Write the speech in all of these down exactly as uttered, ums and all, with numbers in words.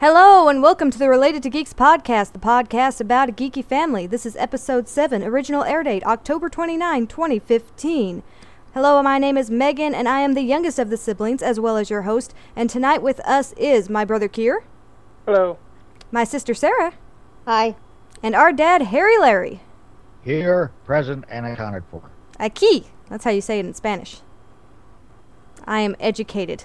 Hello and welcome to the Related to Geeks podcast, the podcast about a geeky family. This is episode seven, original air date October twenty-ninth, twenty fifteen. Hello, my name is Megan and I am the youngest of the siblings as well as your host, and tonight with us is my brother Kier. Hello. My sister Sarah. Hi. And our dad Harry Larry. Here, present, and accounted for. Aquí. That's how you say it in Spanish. I am educated.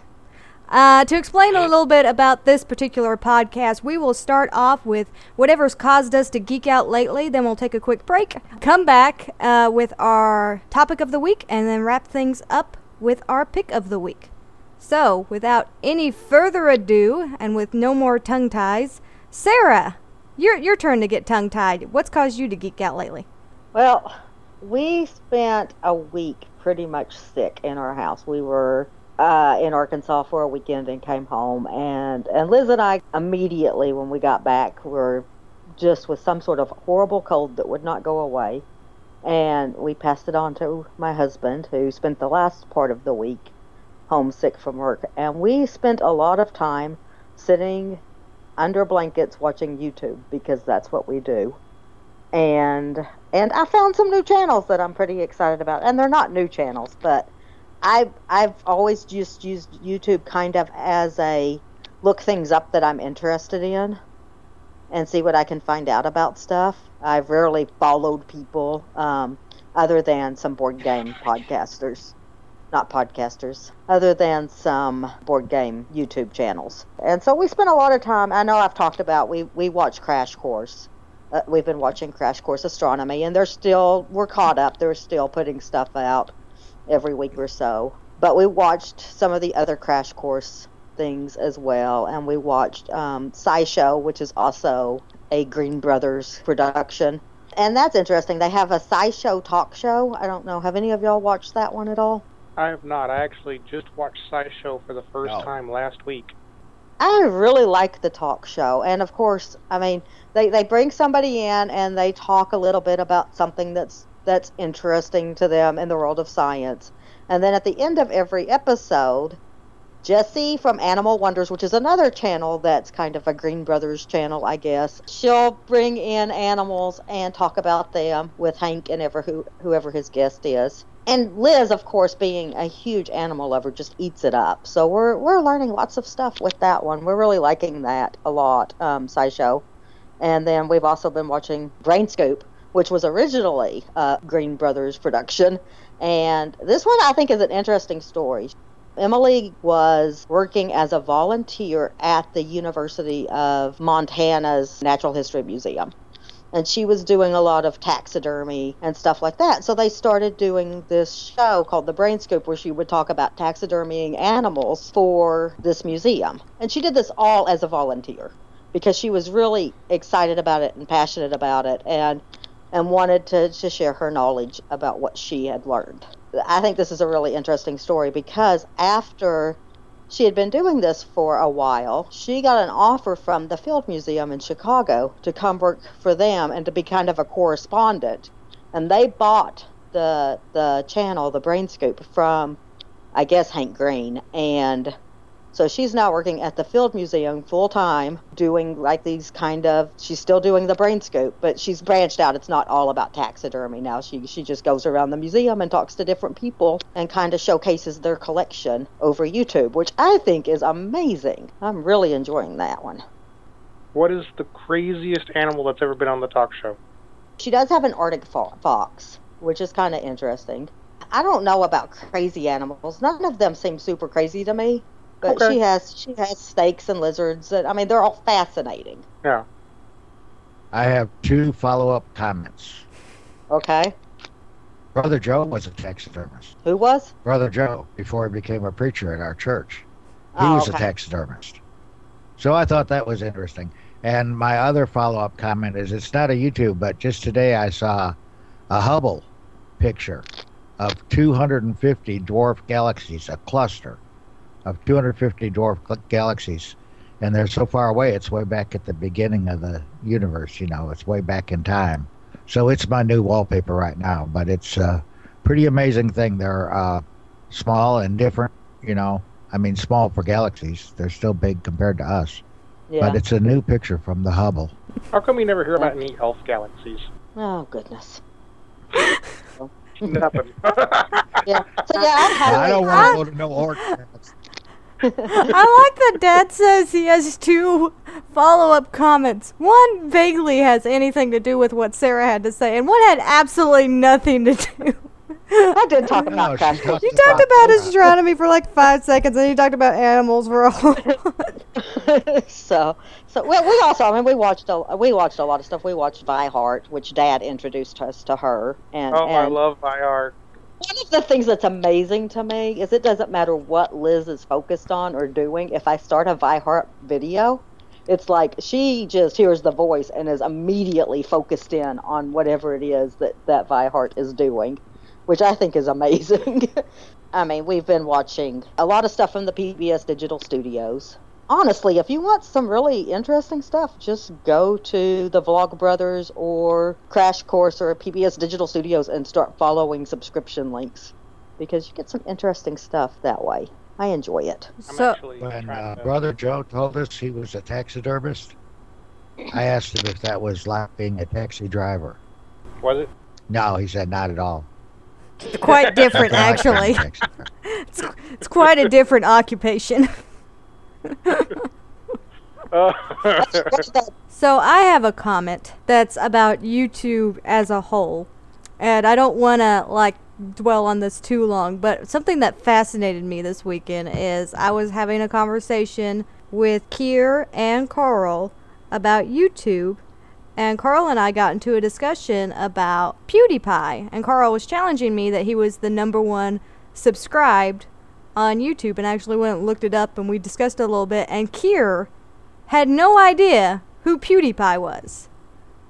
Uh, to explain a little bit about this particular podcast, we will start off with whatever's caused us to geek out lately, then we'll take a quick break, come back uh, with our topic of the week, and then wrap things up with our pick of the week. So, without any further ado, and with no more tongue ties, Sarah, your, your turn to get tongue-tied. What's caused you to geek out lately? Well, we spent a week pretty much sick in our house. We were... Uh, in Arkansas for a weekend and came home, and, and Liz and I immediately when we got back were just with some sort of horrible cold that would not go away, and we passed it on to my husband, who spent the last part of the week homesick from work, and we spent a lot of time sitting under blankets watching YouTube because that's what we do, and and I found some new channels that I'm pretty excited about, and they're not new channels, but I, I've always just used YouTube kind of as a look things up that I'm interested in and see what I can find out about stuff. I've rarely followed people um, other than some board game podcasters. Not podcasters. Other than some board game YouTube channels. And so we spent a lot of time. I know I've talked about we, we watch Crash Course. Uh, we've been watching Crash Course Astronomy. And they're still, we're caught up. They're still putting stuff out every week or so, but we watched some of the other Crash Course things as well, and we watched um, SciShow, which is also a Green Brothers production, and that's interesting. They have a SciShow talk show. I don't know, have any of y'all watched that one at all? I have not. I actually just watched SciShow for the first no. time last week. I really like the talk show, and of course, I mean, they, they bring somebody in and they talk a little bit about something that's that's interesting to them in the world of science. And then at the end of every episode, Jessie from Animal Wonders, which is another channel that's kind of a Green Brothers channel, I guess, she'll bring in animals and talk about them with Hank and ever who, whoever his guest is. And Liz, of course, being a huge animal lover, just eats it up. So we're we're learning lots of stuff with that one. We're really liking that a lot, um, SciShow. And then we've also been watching Brain Scoop, which was originally a Green Brothers production. And this one, I think, is an interesting story. Emily was working as a volunteer at the University of Montana's Natural History Museum. And she was doing a lot of taxidermy and stuff like that. So they started doing this show called The Brain Scoop, where she would talk about taxidermying animals for this museum. And she did this all as a volunteer because she was really excited about it and passionate about it. And and wanted to, to share her knowledge about what she had learned. I think this is a really interesting story because after she had been doing this for a while, she got an offer from the Field Museum in Chicago to come work for them and to be kind of a correspondent. And they bought the the channel, the Brain Scoop, from, I guess, Hank Green. And so she's now working at the Field Museum full-time, doing like these kind of, she's still doing the Brain Scoop, but she's branched out. It's not all about taxidermy now. She she just goes around the museum and talks to different people and kind of showcases their collection over YouTube, which I think is amazing. I'm really enjoying that one. What is the craziest animal that's ever been on the talk show? She does have an Arctic fo- fox, which is kind of interesting. I don't know about crazy animals. None of them seem super crazy to me. But okay. she has she has snakes and lizards. And, I mean, they're all fascinating. Yeah. I have two follow-up comments. Okay. Brother Joe was a taxidermist. Who was? Brother Joe, before he became a preacher at our church. He oh, was okay. a taxidermist. So I thought that was interesting. And my other follow-up comment is it's not a YouTube, but just today I saw a Hubble picture of two hundred fifty dwarf galaxies, a cluster of two hundred fifty dwarf galaxies, and they're so far away, it's way back at the beginning of the universe, you know, it's way back in time. So it's my new wallpaper right now, but it's a pretty amazing thing. They're uh, small and different, you know, I mean, small for galaxies. They're still big compared to us, Yeah. But it's a new picture from the Hubble. How come we never hear about any elf galaxies? Oh, goodness. Nothing. Yeah. So, yeah, I'd highly, I don't want to go to no orc. I like that Dad says he has two follow-up comments. One vaguely has anything to do with what Sarah had to say, and one had absolutely nothing to do. I did talk about no, Crash Course. You talked about astronomy for like five seconds, and you talked about animals for a whole lot. So, so well, we also, I mean, we watched a, we watched a lot of stuff. We watched Vi Hart, which Dad introduced us to her. And, oh, and I love Vi Hart. One of the things that's amazing to me is it doesn't matter what Liz is focused on or doing. If I start a Vi Hart video, it's like she just hears the voice and is immediately focused in on whatever it is that, that Vi Hart is doing, which I think is amazing. I mean, we've been watching a lot of stuff from the P B S Digital Studios. Honestly, if you want some really interesting stuff, just go to the Vlog Brothers or Crash Course or P B S Digital Studios and start following subscription links, because you get some interesting stuff that way. I enjoy it. So, when uh, Brother Joe told us he was a taxidermist, I asked him if that was like being a taxi driver. Was it? No, he said not at all. It's quite different, actually. It's, it's quite a different occupation. So I have a comment that's about YouTube as a whole, and I don't want to like dwell on this too long, but something that fascinated me this weekend is I was having a conversation with Kier and Carl about YouTube, and Carl and I got into a discussion about PewDiePie, and Carl was challenging me that he was the number one subscribed on YouTube, and I actually went and looked it up, and we discussed it a little bit, and Kier had no idea who PewDiePie was.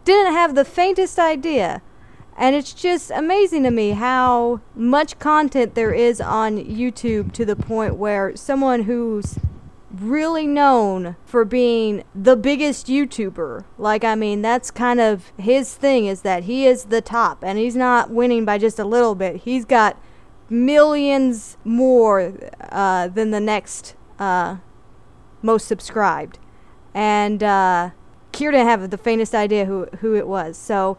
Didn't have the faintest idea. And it's just amazing to me how much content there is on YouTube, to the point where someone who's really known for being the biggest YouTuber, like, I mean, that's kind of his thing, is that he is the top, and he's not winning by just a little bit. He's got millions more uh, than the next uh, most subscribed, and uh, Kier didn't have the faintest idea who who it was. So,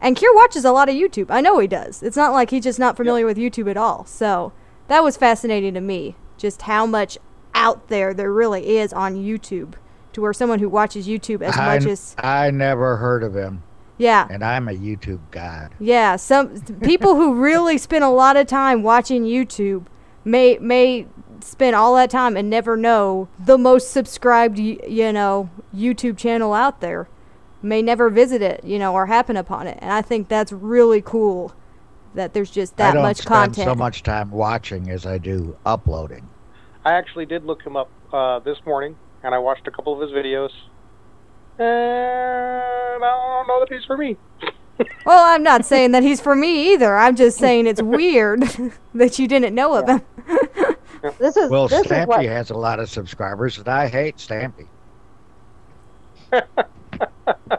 and Kier watches a lot of YouTube. I know he does. It's not like he's just not familiar yep. with YouTube at all. So that was fascinating to me, just how much out there there really is on YouTube, to where someone who watches YouTube as I, much as I never heard of him. Yeah. And I'm a YouTube god. Yeah, some people who really spend a lot of time watching YouTube may may spend all that time and never know the most subscribed, you know, YouTube channel out there. May never visit it, you know, or happen upon it. And I think that's really cool that there's just that much content. I don't spend so much time watching as I do uploading. I actually did look him up uh, this morning, and I watched a couple of his videos. And I don't know that he's for me. Well, I'm not saying that he's for me either. I'm just saying it's weird that you didn't know of him. Yeah. This is, well, this Stampy is what... has a lot of subscribers, and I hate Stampy. Oh,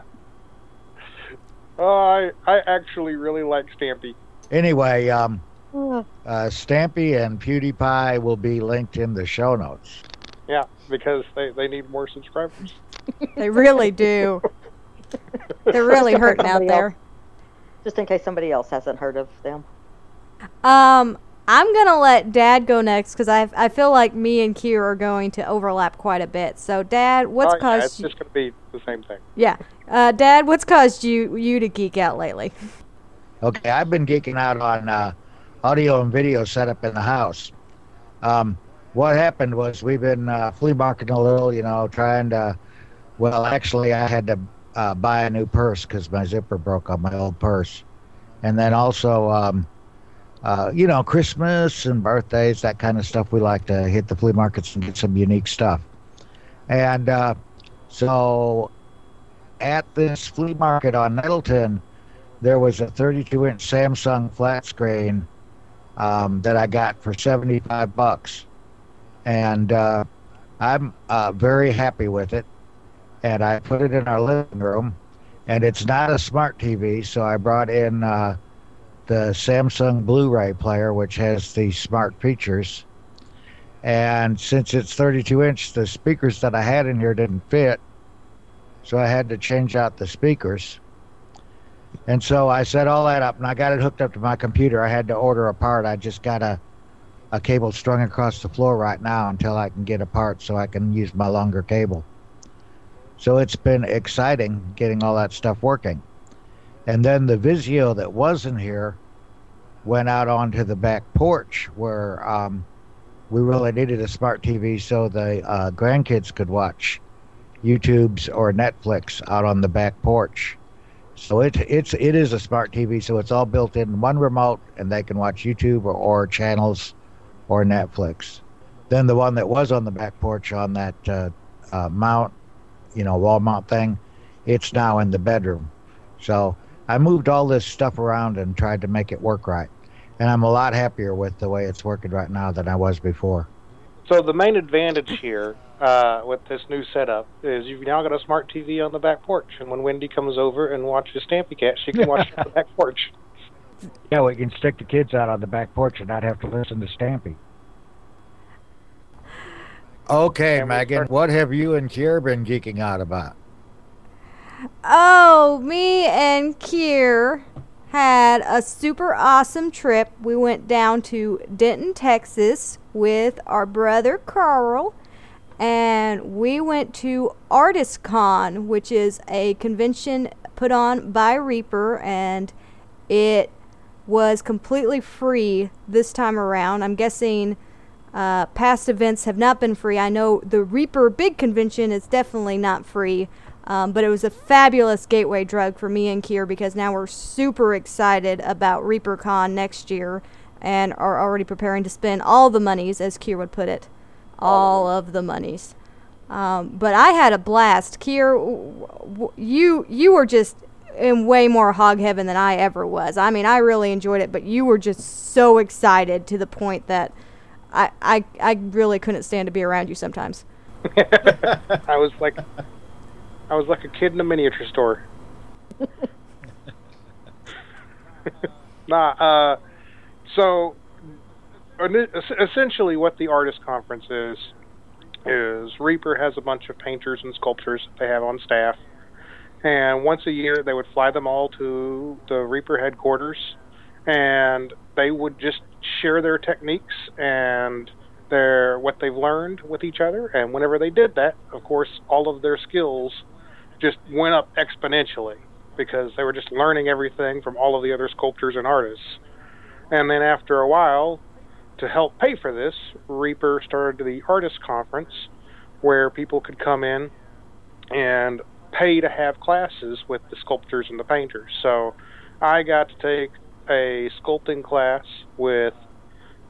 I, I actually really like Stampy. Anyway, um, uh, Stampy and PewDiePie will be linked in the show notes. Yeah, because they, they need more subscribers. They really do. They're really hurting out there. Just in case somebody else hasn't heard of them. Um, I'm going to let Dad go next, because I I feel like me and Kier are going to overlap quite a bit. So, Dad, what's oh, caused yeah, it's you... just going to be the same thing. Yeah. Uh, Dad, what's caused you, you to geek out lately? Okay, I've been geeking out on uh, audio and video setup in the house. Um, what happened was we've been uh, flea marketing a little, you know, trying to... Well, actually, I had to uh, buy a new purse because my zipper broke on my old purse. And then also, um, uh, you know, Christmas and birthdays, that kind of stuff. We like to hit the flea markets and get some unique stuff. And uh, so at this flea market on Nettleton, there was a thirty-two inch Samsung flat screen um, that I got for seventy-five bucks. And uh, I'm uh, very happy with it. And I put it in our living room, and it's not a smart T V, so I brought in uh, the Samsung Blu-ray player, which has the smart features. And since it's thirty-two inch, the speakers that I had in here didn't fit. So I had to change out the speakers. And so I set all that up, and I got it hooked up to my computer. I had to order a part. I just got a, a cable strung across the floor right now until I can get a part so I can use my longer cable. So it's been exciting getting all that stuff working. And then the Vizio that was in here went out onto the back porch where um, we really needed a smart T V so the uh, grandkids could watch YouTube's or Netflix out on the back porch. So it, it's, it is a smart T V, so it's all built in one remote, and they can watch YouTube or, or channels or Netflix. Then the one that was on the back porch on that uh, uh, mount, you know, wall mount thing, it's now in the bedroom. So I moved all this stuff around and tried to make it work right. And I'm a lot happier with the way it's working right now than I was before. So the main advantage here uh, with this new setup is you've now got a smart T V on the back porch, and when Wendy comes over and watches Stampy Cat, she can watch it on the back porch. Yeah, we can stick the kids out on the back porch and not have to listen to Stampy. Okay, Megan, what have you and Kier been geeking out about? Oh, me and Kier had a super awesome trip. We went down to Denton, Texas with our brother Carl, and we went to ArtistCon, which is a convention put on by Reaper, and it was completely free this time around. I'm guessing uh, past events have not been free. I know the Reaper big convention is definitely not free. Um, but it was a fabulous gateway drug for me and Kier because now we're super excited about ReaperCon next year and are already preparing to spend all the monies, as Kier would put it. All of the monies. Um, but I had a blast. Kier, w- w- you you were just in way more hog heaven than I ever was. I mean, I really enjoyed it, but you were just so excited to the point that I, I, I really couldn't stand to be around you sometimes. I was like... I was like a kid in a miniature store. nah, uh, so essentially what the artist conference is, is Reaper has a bunch of painters and sculptors that they have on staff. And once a year they would fly them all to the Reaper headquarters, and they would just share their techniques and their what they've learned with each other. And whenever they did that, of course, all of their skills just went up exponentially because they were just learning everything from all of the other sculptors and artists. And then after a while, to help pay for this, Reaper started the artist conference where people could come in and pay to have classes with the sculptors and the painters. So I got to take a sculpting class with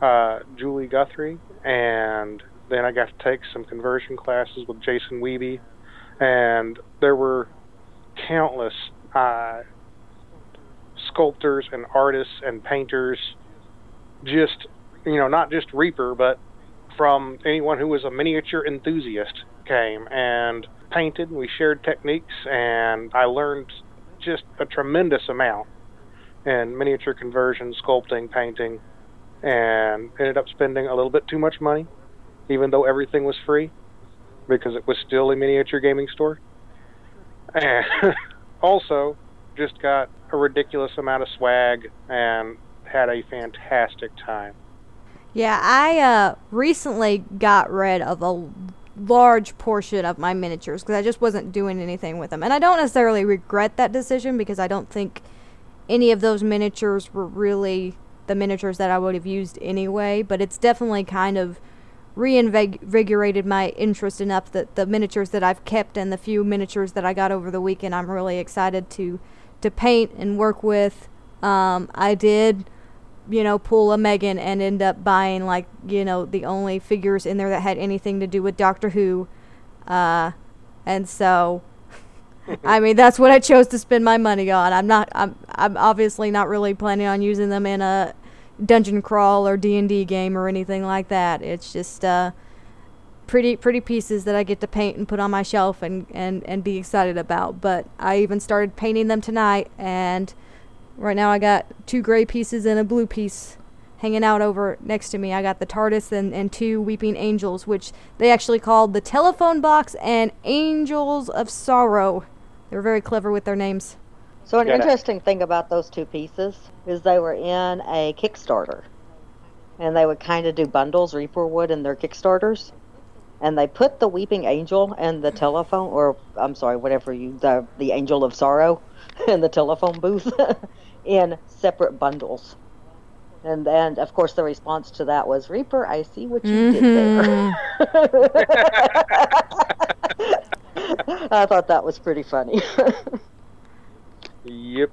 uh, Julie Guthrie, and then I got to take some conversion classes with Jason Wiebe, and there were countless uh, sculptors and artists and painters, just, you know, not just Reaper, but from anyone who was a miniature enthusiast came and painted. We shared techniques, and I learned just a tremendous amount in miniature conversion, sculpting, painting, and ended up spending a little bit too much money, even though everything was free, because it was still a miniature gaming store. And also, just got a ridiculous amount of swag and had a fantastic time. Yeah, I uh, recently got rid of a large portion of my miniatures because I just wasn't doing anything with them. And I don't necessarily regret that decision because I don't think any of those miniatures were really the miniatures that I would have used anyway, but it's definitely kind of reinvigorated my interest enough that the miniatures that I've kept and the few miniatures that I got over the weekend, I'm really excited to to paint and work with. Um, I did, you know, pull a Megan and end up buying, like, you know, the only figures in there that had anything to do with Doctor Who. Uh, and so, I mean, that's what I chose to spend my money on. I'm not, I'm, I'm obviously not really planning on using them in a dungeon crawl or D and D game or anything like that. It's just uh, pretty, pretty pieces that I get to paint and put on my shelf and, and, and be excited about. But I even started painting them tonight, and right now I got two gray pieces and a blue piece hanging out over next to me. I got the TARDIS and, and two Weeping Angels, which they actually called the Telephone Box and Angels of Sorrow. They were very clever with their names. So an interesting thing about those two pieces is they were in a Kickstarter. And they would kind of do bundles, Reaper would, in their Kickstarters. And they put the Weeping Angel and the telephone, or I'm sorry, whatever you, the, the Angel of Sorrow and the telephone booth in separate bundles. And then, of course, the response to that was, Reaper, I see what you mm-hmm. did there. I thought that was pretty funny. Yep.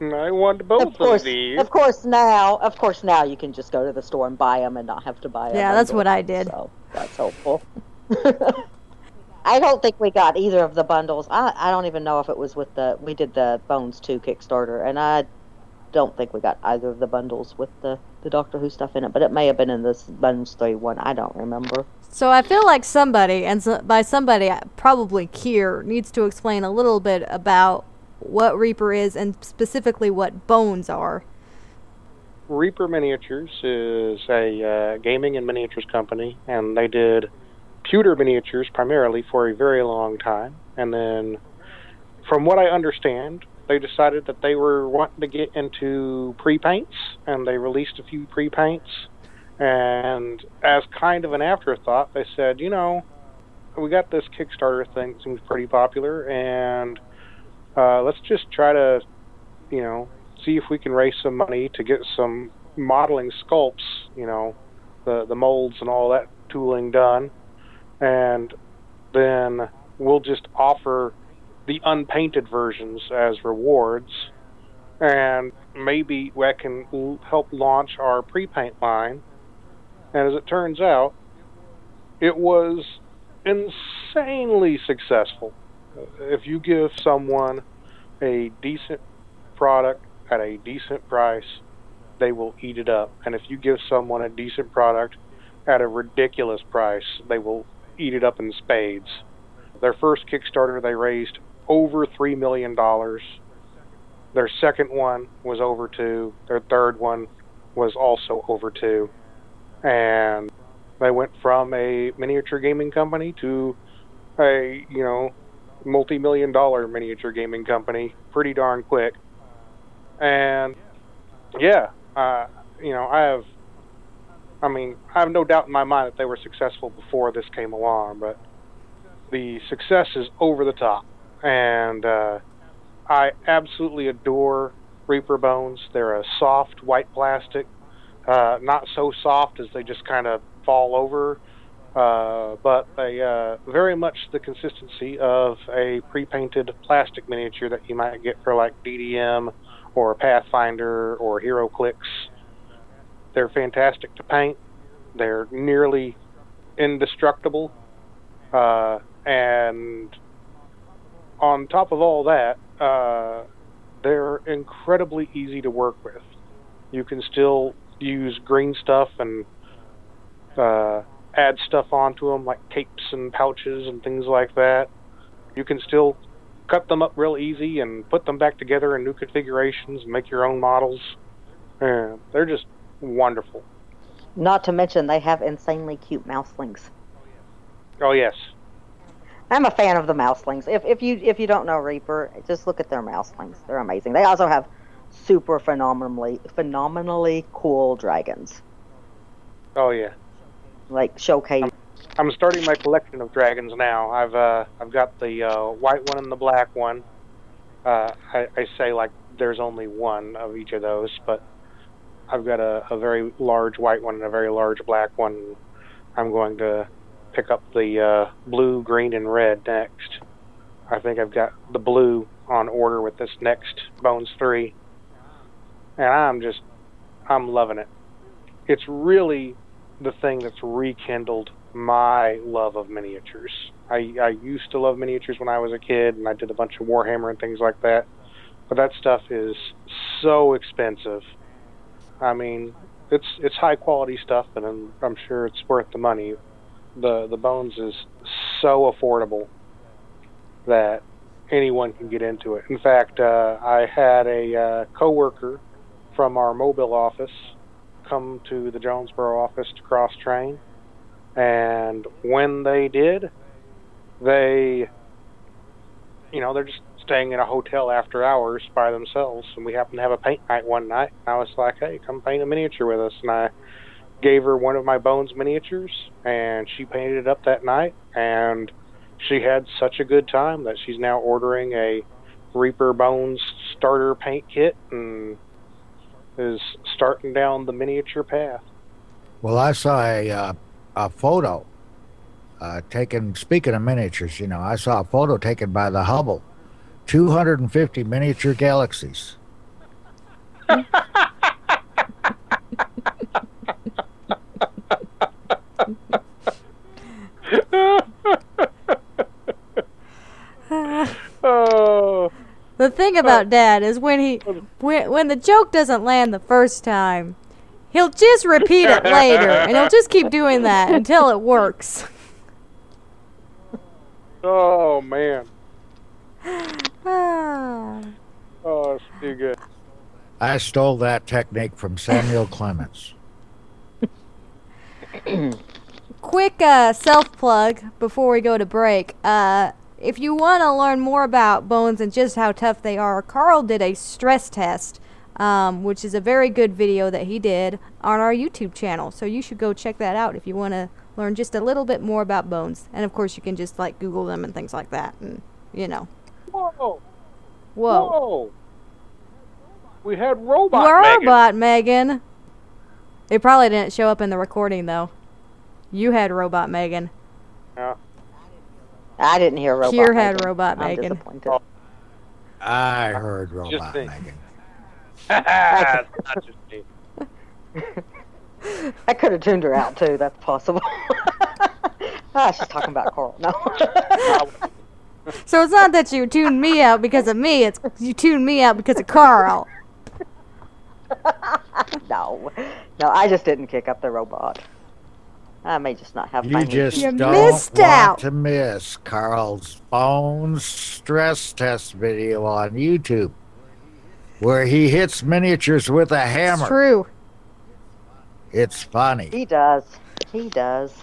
I want both of, course, of these. Of course, now, of course, now you can just go to the store and buy them and not have to buy them. Yeah, that's what I did. So that's helpful. I don't think we got either of the bundles. I, I don't even know if it was with the, we did the Bones two Kickstarter, and I don't think we got either of the bundles with the, the Doctor Who stuff in it, but it may have been in this Bones three one. I don't remember. So I feel like somebody, and so, by somebody, probably Kier, needs to explain a little bit about what Reaper is and specifically what Bones are. Reaper Miniatures is a uh, gaming and miniatures company, and they did pewter miniatures primarily for a very long time. And then, from what I understand, they decided that they were wanting to get into pre-paints, and they released a few pre-paints. And as kind of an afterthought, they said, you know, we got this Kickstarter thing that seems pretty popular, and Uh, let's just try to, you know, see if we can raise some money to get some modeling sculpts, you know, the, the molds and all that tooling done. And then we'll just offer the unpainted versions as rewards. And maybe we can l- help launch our pre-paint line. And as it turns out, it was insanely successful. If you give someone a decent product at a decent price, they will eat it up. And if you give someone a decent product at a ridiculous price, they will eat it up in spades. Their first Kickstarter, they raised over three million dollars. Their second one was over two. Their third one was also over two. And they went from a miniature gaming company to a, you know, multi-million dollar miniature gaming company pretty darn quick. And yeah, uh, you know, I have, I mean, I have no doubt in my mind that they were successful before this came along, but the success is over the top. And uh, I absolutely adore Reaper Bones. They're a soft white plastic, uh, not so soft as they just kind of fall over. Uh, but a, uh, very much the consistency of a pre-painted plastic miniature that you might get for like D D M or Pathfinder or HeroClix. They're fantastic to paint. They're nearly indestructible. Uh, and on top of all that, uh, they're incredibly easy to work with. You can still use green stuff and, uh, add stuff onto them like capes and pouches and things like that. You can still cut them up real easy and put them back together in new configurations and make your own models. Yeah, they're just wonderful. Not to mention they have insanely cute mouselings. Oh yes. I'm a fan of the mouselings. If if you if you don't know Reaper, just look at their mouselings. They're amazing. They also have super phenomenally phenomenally cool dragons. Oh yeah. Like showcase. I'm, I'm starting my collection of dragons now. I've uh, I've got the uh, white one and the black one. Uh, I, I say like there's only one of each of those, but I've got a, a very large white one and a very large black one. I'm going to pick up the uh, blue, green, and red next. I think I've got the blue on order with this next Bones three, and I'm just I'm loving it. It's really the thing that's rekindled my love of miniatures. I, I used to love miniatures when I was a kid, and I did a bunch of Warhammer and things like that. But that stuff is so expensive. I mean, it's it's high quality stuff, and I'm, I'm sure it's worth the money. The the Bones is so affordable that anyone can get into it. In fact, uh, I had a uh, coworker from our mobile office come to the Jonesboro office to cross-train. And when they did, they, you know, they're just staying in a hotel after hours by themselves. And we happened to have a paint night one night. And I was like, hey, come paint a miniature with us. And I gave her one of my Bones miniatures, and she painted it up that night. And she had such a good time that she's now ordering a Reaper Bones starter paint kit and is starting down the miniature path. Well, I saw a uh, a photo uh, taken, speaking of miniatures, you know, I saw a photo taken by the Hubble. two hundred fifty miniature galaxies. Oh. The thing about Dad is when he, when, when the joke doesn't land the first time, he'll just repeat it later, and he'll just keep doing that until it works. Oh, man. Ah. Oh, it's too good. I stole that technique from Samuel Clemens. Quick uh, self-plug before we go to break. Uh... If you want to learn more about bones and just how tough they are, Carl did a stress test, um, which is a very good video that he did on our YouTube channel. So you should go check that out if you want to learn just a little bit more about bones. And, of course, you can just, like, Google them and things like that. And, you know. Whoa. Whoa. Whoa. We had Robot Megan. Robot Megan. It probably didn't show up in the recording, though. You had Robot Megan. Yeah. I didn't hear Robot Kier Megan. had Robot I'm Megan. Oh. I heard Robot Megan. That's not just me. I could have tuned her out, too. That's possible. Ah, she's talking about Carl. No. So it's not that you tuned me out because of me. It's you tuned me out because of Carl. No. No, I just didn't kick up the robot. I may just not have you fun. Just you don't missed want out. to miss Carl's Bones stress test video on YouTube, where he hits miniatures with a hammer. It's true. It's funny. He does. He does.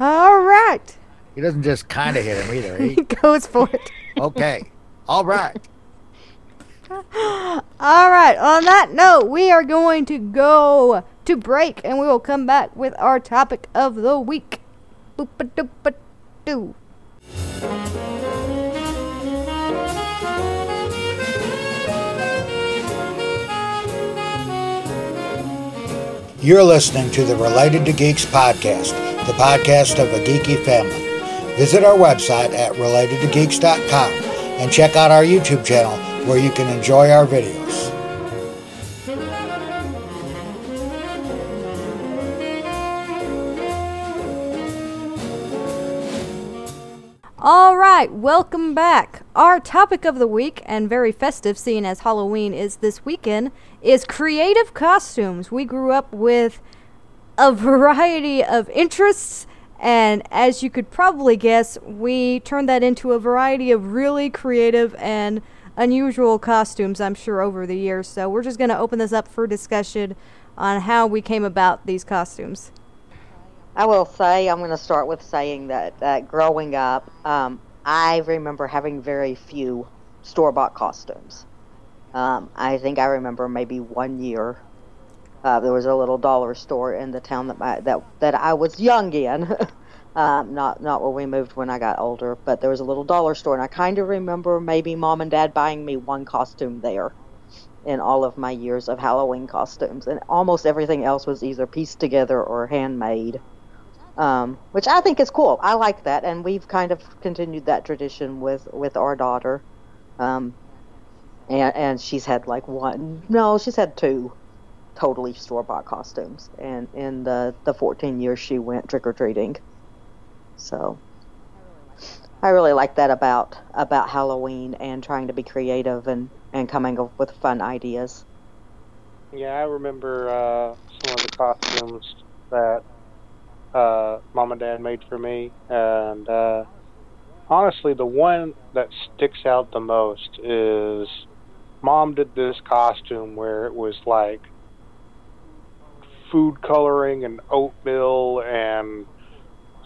All right. He doesn't just kind of hit him either. He, he goes for it. Okay. All right. All right. On that note, we are going to go to break, and we will come back with our topic of the week. Boop-a-doop-a-doo. You're listening to the Related to Geeks podcast, the podcast of a geeky family. Visit our website at related to geeks dot com and check out our YouTube channel where you can enjoy our videos. All right, welcome back. Our topic of the week, and very festive seeing as Halloween is this weekend, is creative costumes. We grew up with a variety of interests, and as you could probably guess, we turned that into a variety of really creative and unusual costumes, I'm sure, over the years. So we're just going to open this up for discussion on how we came about these costumes. I will say, I'm going to start with saying that, that growing up, um, I remember having very few store-bought costumes. Um, I think I remember maybe one year, uh, there was a little dollar store in the town that my, that that I was young in, um, not not where we moved when I got older, but there was a little dollar store, and I kind of remember maybe Mom and Dad buying me one costume there in all of my years of Halloween costumes, and almost everything else was either pieced together or handmade. Um, which I think is cool. I like that, and we've kind of continued that tradition with, with our daughter. Um, and, and she's had like one, no, she's had two totally store-bought costumes, and in the, the fourteen years she went trick-or-treating. So I really like that about about Halloween and trying to be creative and, and coming up with fun ideas. Yeah, I remember uh, some of the costumes that Uh, Mom and Dad made for me, and uh, honestly, the one that sticks out the most is Mom did this costume where it was like food coloring and oatmeal and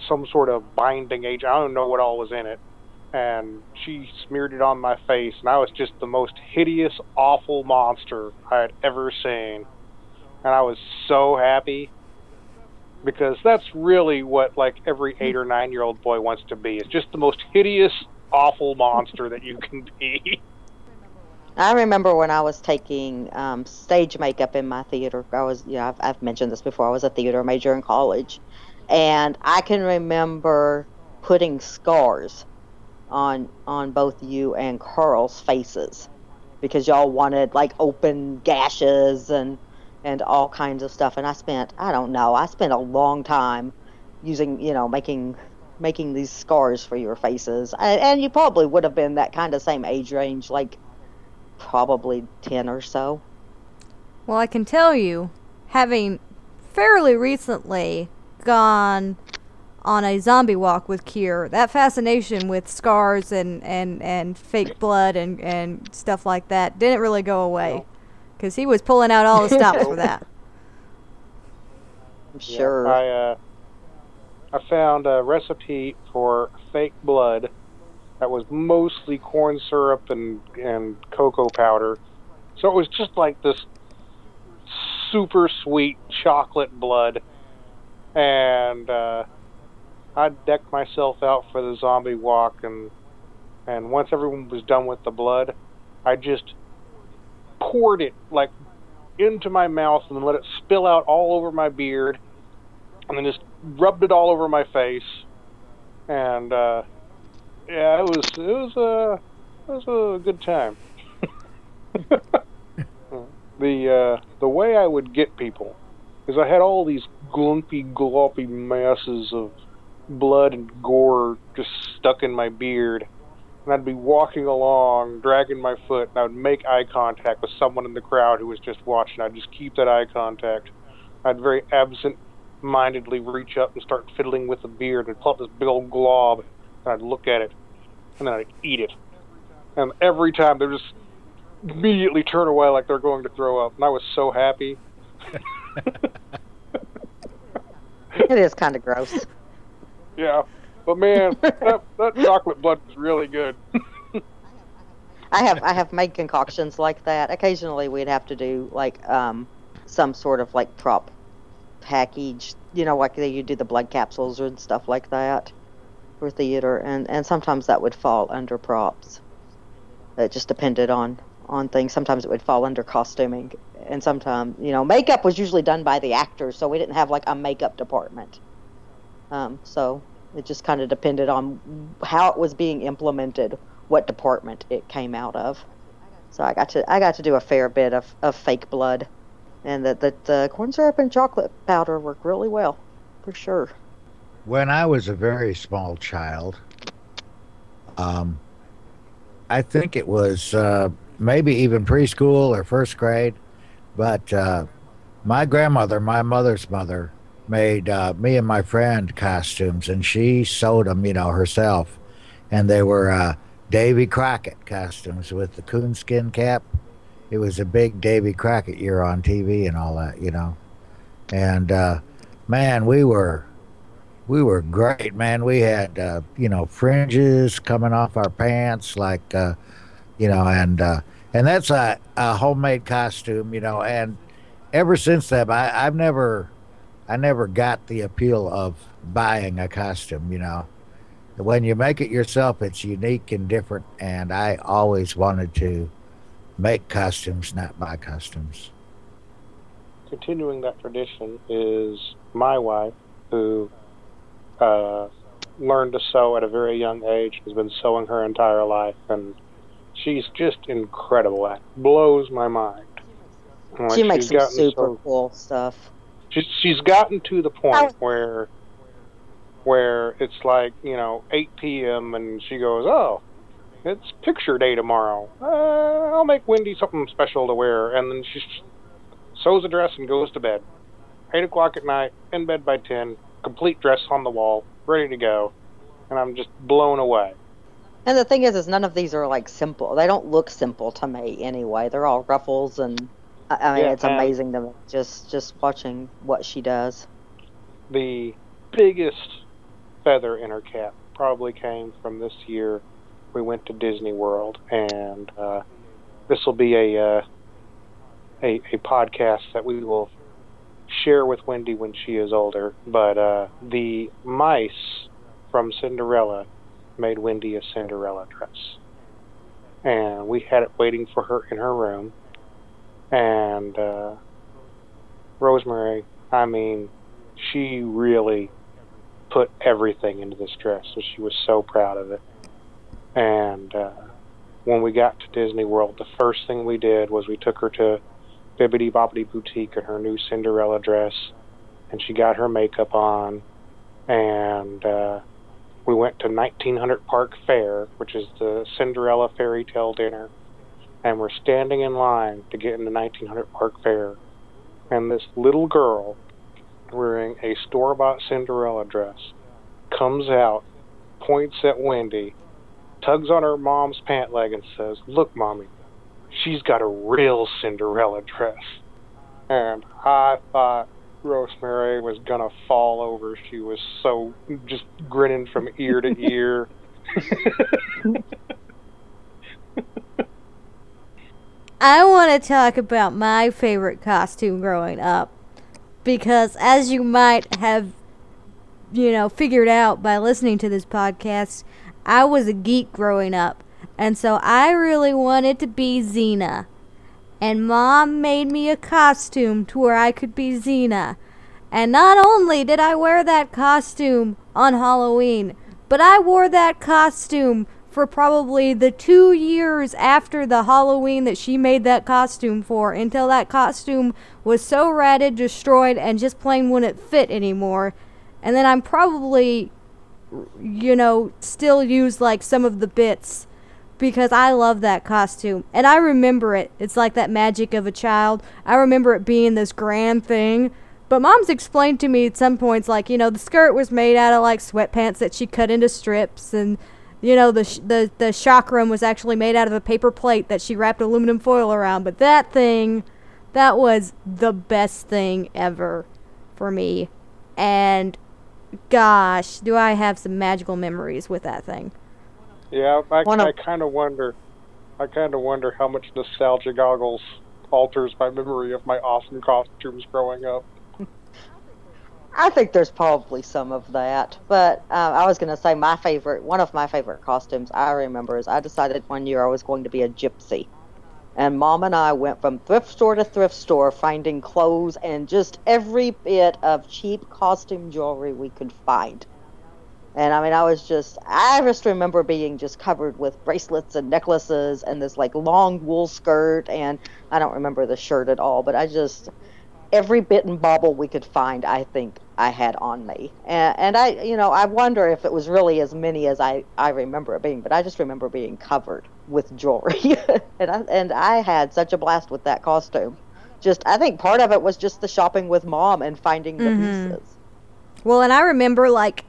some sort of binding agent. I don't know what all was in it. And she smeared it on my face, and I was just the most hideous, awful monster I had ever seen. And I was so happy, because that's really what, like, every eight or nine-year-old boy wants to be. It's just the most hideous, awful monster that you can be. I remember when I was taking um, stage makeup in my theater. I was, you know, I've, I've mentioned this before. I was a theater major in college, and I can remember putting scars on on both you and Carl's faces, because y'all wanted like open gashes and and all kinds of stuff. And I spent I don't know I spent a long time using you know making making these scars for your faces, and, and you probably would have been that kind of same age range, like probably ten or so. Well, I can tell you, having fairly recently gone on a zombie walk with Kier, that fascination with scars and, and, and fake blood and, and stuff like that didn't really go away, because he was pulling out all the stops for that. I'm sure. Yeah, I, uh, I found a recipe for fake blood that was mostly corn syrup and, and cocoa powder. So it was just like this super sweet chocolate blood. And, uh... I decked myself out for the zombie walk, and and once everyone was done with the blood, I just poured it like into my mouth and then let it spill out all over my beard, and then just rubbed it all over my face. And uh, yeah, it was it was a it was a good time. the uh, the way I would get people is I had all these glumpy, gloppy masses of blood and gore just stuck in my beard, and I'd be walking along dragging my foot, and I would make eye contact with someone in the crowd who was just watching. I'd just keep that eye contact. I'd very absent-mindedly reach up and start fiddling with the beard and pull up this big old glob, and I'd look at it, and then I'd eat it, and every time they'd just immediately turn away like they're going to throw up, and I was so happy. It is kind of gross. Yeah, but man, that, that chocolate blood was really good. I have I have made concoctions like that. Occasionally, we'd have to do like um, some sort of like prop package, you know, like you do the blood capsules and stuff like that for theater, and, and sometimes that would fall under props. It just depended on, on things. Sometimes it would fall under costuming, and sometimes, you know, makeup was usually done by the actors, so we didn't have like a makeup department. Um, so it just kind of depended on how it was being implemented, what department it came out of. So I got to I got to do a fair bit of, of fake blood, and that the, the corn syrup and chocolate powder worked really well, for sure. When I was a very small child, um, I think it was uh, maybe even preschool or first grade, but uh, my grandmother, my mother's mother, made uh, me and my friend costumes, and she sewed them, you know, herself. And they were uh, Davy Crockett costumes with the coonskin cap. It was a big Davy Crockett year on T V and all that, you know. And uh, man, we were we were great, man. We had uh, you know, fringes coming off our pants, like uh, you know, and uh, and that's a, a homemade costume, you know. And ever since then, I, I've never. I never got the appeal of buying a costume, you know. When you make it yourself, it's unique and different, and I always wanted to make costumes, not buy costumes. Continuing that tradition is my wife, who uh, learned to sew at a very young age, has been sewing her entire life, and she's just incredible. That blows my mind. Like, she makes some super so- cool stuff. She's gotten to the point where where it's like, you know, eight p.m. and she goes, oh, it's picture day tomorrow. Uh, I'll make Wendy something special to wear. And then she sews a dress and goes to bed. eight o'clock at night, in bed by ten, complete dress on the wall, ready to go. And I'm just blown away. And the thing is, is none of these are, like, simple. They don't look simple to me anyway. They're all ruffles and I mean, yeah, it's amazing to me. Just, just watching what she does. The biggest feather in her cap probably came from this year. We went to Disney World, and uh, this will be a, uh, a a podcast that we will share with Wendy when she is older. But uh, the mice from Cinderella made Wendy a Cinderella dress. And we had it waiting for her in her room. And uh, Rosemary, I mean, she really put everything into this dress. So she was so proud of it. And uh, when we got to Disney World, the first thing we did was we took her to Bibbidi Bobbidi Boutique in her new Cinderella dress. And she got her makeup on. And uh, we went to nineteen hundred Park Fair, which is the Cinderella fairy tale dinner. And we're standing in line to get into nineteen hundred Park Fair. And this little girl wearing a store-bought Cinderella dress comes out, points at Wendy, tugs on her mom's pant leg and says, "Look, Mommy, she's got a real Cinderella dress." And I thought Rosemary was going to fall over. She was so just grinning from ear to ear. I want to talk about my favorite costume growing up, because as you might have, you know, figured out by listening to this podcast, I was a geek growing up, and so I really wanted to be Xena, and Mom made me a costume to where I could be Xena, and not only did I wear that costume on Halloween, but I wore that costume for probably the two years after the Halloween that she made that costume for, until that costume was so ratted, destroyed, and just plain wouldn't fit anymore. And then I'm probably, you know, still use like some of the bits, because I love that costume. And I remember it. It's like that magic of a child. I remember it being this grand thing. But Mom's explained to me at some points, like, you know, the skirt was made out of like sweatpants that she cut into strips, and you know, the sh- the the chakram was actually made out of a paper plate that she wrapped aluminum foil around. But that thing, that was the best thing ever for me. And gosh, do I have some magical memories with that thing. Yeah, I, I kind of wonder, I kind of wonder how much Nostalgia Goggles alters my memory of my awesome costumes growing up. I think there's probably some of that, but uh, I was going to say my favorite, one of my favorite costumes I remember is I decided one year I was going to be a gypsy. And Mom and I went from thrift store to thrift store finding clothes and just every bit of cheap costume jewelry we could find. And I mean, I was just, I just remember being just covered with bracelets and necklaces and this like long wool skirt, and I don't remember the shirt at all, but I just, every bit and bobble we could find, I think I had on me. And, and I, you know, I wonder if it was really as many as I, I remember it being, but I just remember being covered with jewelry. and, I, and I had such a blast with that costume. Just, I think part of it was just the shopping with Mom and finding the mm-hmm. pieces. Well, and I remember, like,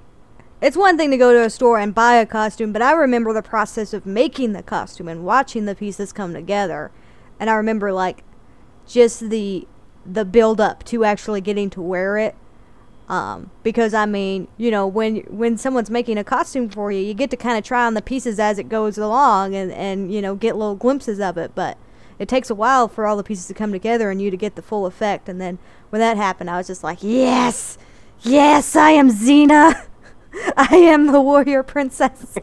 it's one thing to go to a store and buy a costume, but I remember the process of making the costume and watching the pieces come together. And I remember, like, just the the build-up to actually getting to wear it. Um, because, I mean, you know, when when someone's making a costume for you, you get to kind of try on the pieces as it goes along and, and, you know, get little glimpses of it. But it takes a while for all the pieces to come together and you to get the full effect. And then when that happened, I was just like, yes! Yes, I am Xena! I am the warrior princess!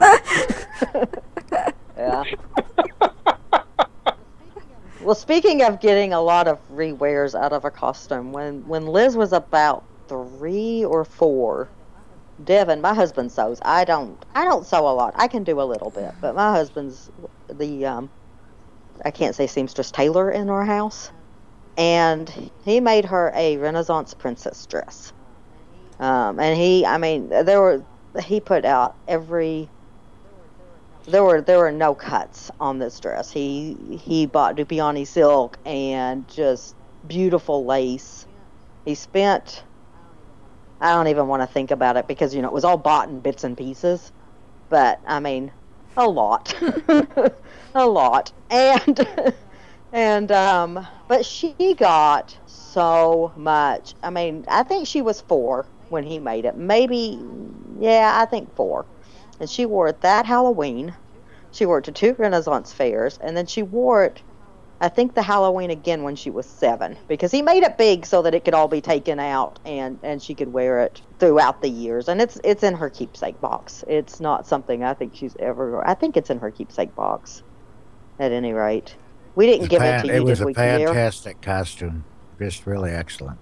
Yeah. Well, speaking of getting a lot of rewears out of a costume, when, when Liz was about three or four, Devin, my husband sews. I don't, I don't sew a lot. I can do a little bit, but my husband's the, um, I can't say seamstress tailor in our house, and he made her a Renaissance princess dress. Um, and he, I mean, there were, he put out every. There were there were no cuts on this dress. He he bought Dupioni silk and just beautiful lace. He spent, I don't even want to think about it because, you know, it was all bought in bits and pieces. But, I mean, a lot. a lot. And And um, but she got so much. I mean, I think she was four when he made it. Maybe, yeah, I think four. And she wore it that Halloween. She wore it to two Renaissance fairs, and then she wore it, I think, the Halloween again when she was seven, because he made it big so that it could all be taken out and, and she could wear it throughout the years. And it's it's in her keepsake box. It's not something I think she's ever. I think it's in her keepsake box. At any rate, we didn't give it to you. It was a fantastic costume, just really excellent.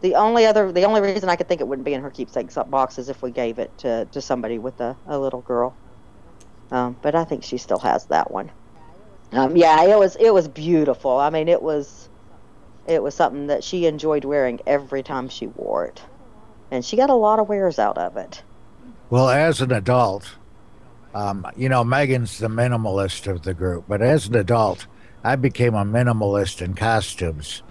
The only other, the only reason I could think it wouldn't be in her keepsake box is if we gave it to to somebody with a, a little girl. Um, but I think she still has that one. Um, yeah, it was it was beautiful. I mean, it was it was something that she enjoyed wearing every time she wore it, and she got a lot of wears out of it. Well, as an adult, um, you know, Megan's the minimalist of the group, but as an adult, I became a minimalist in costumes.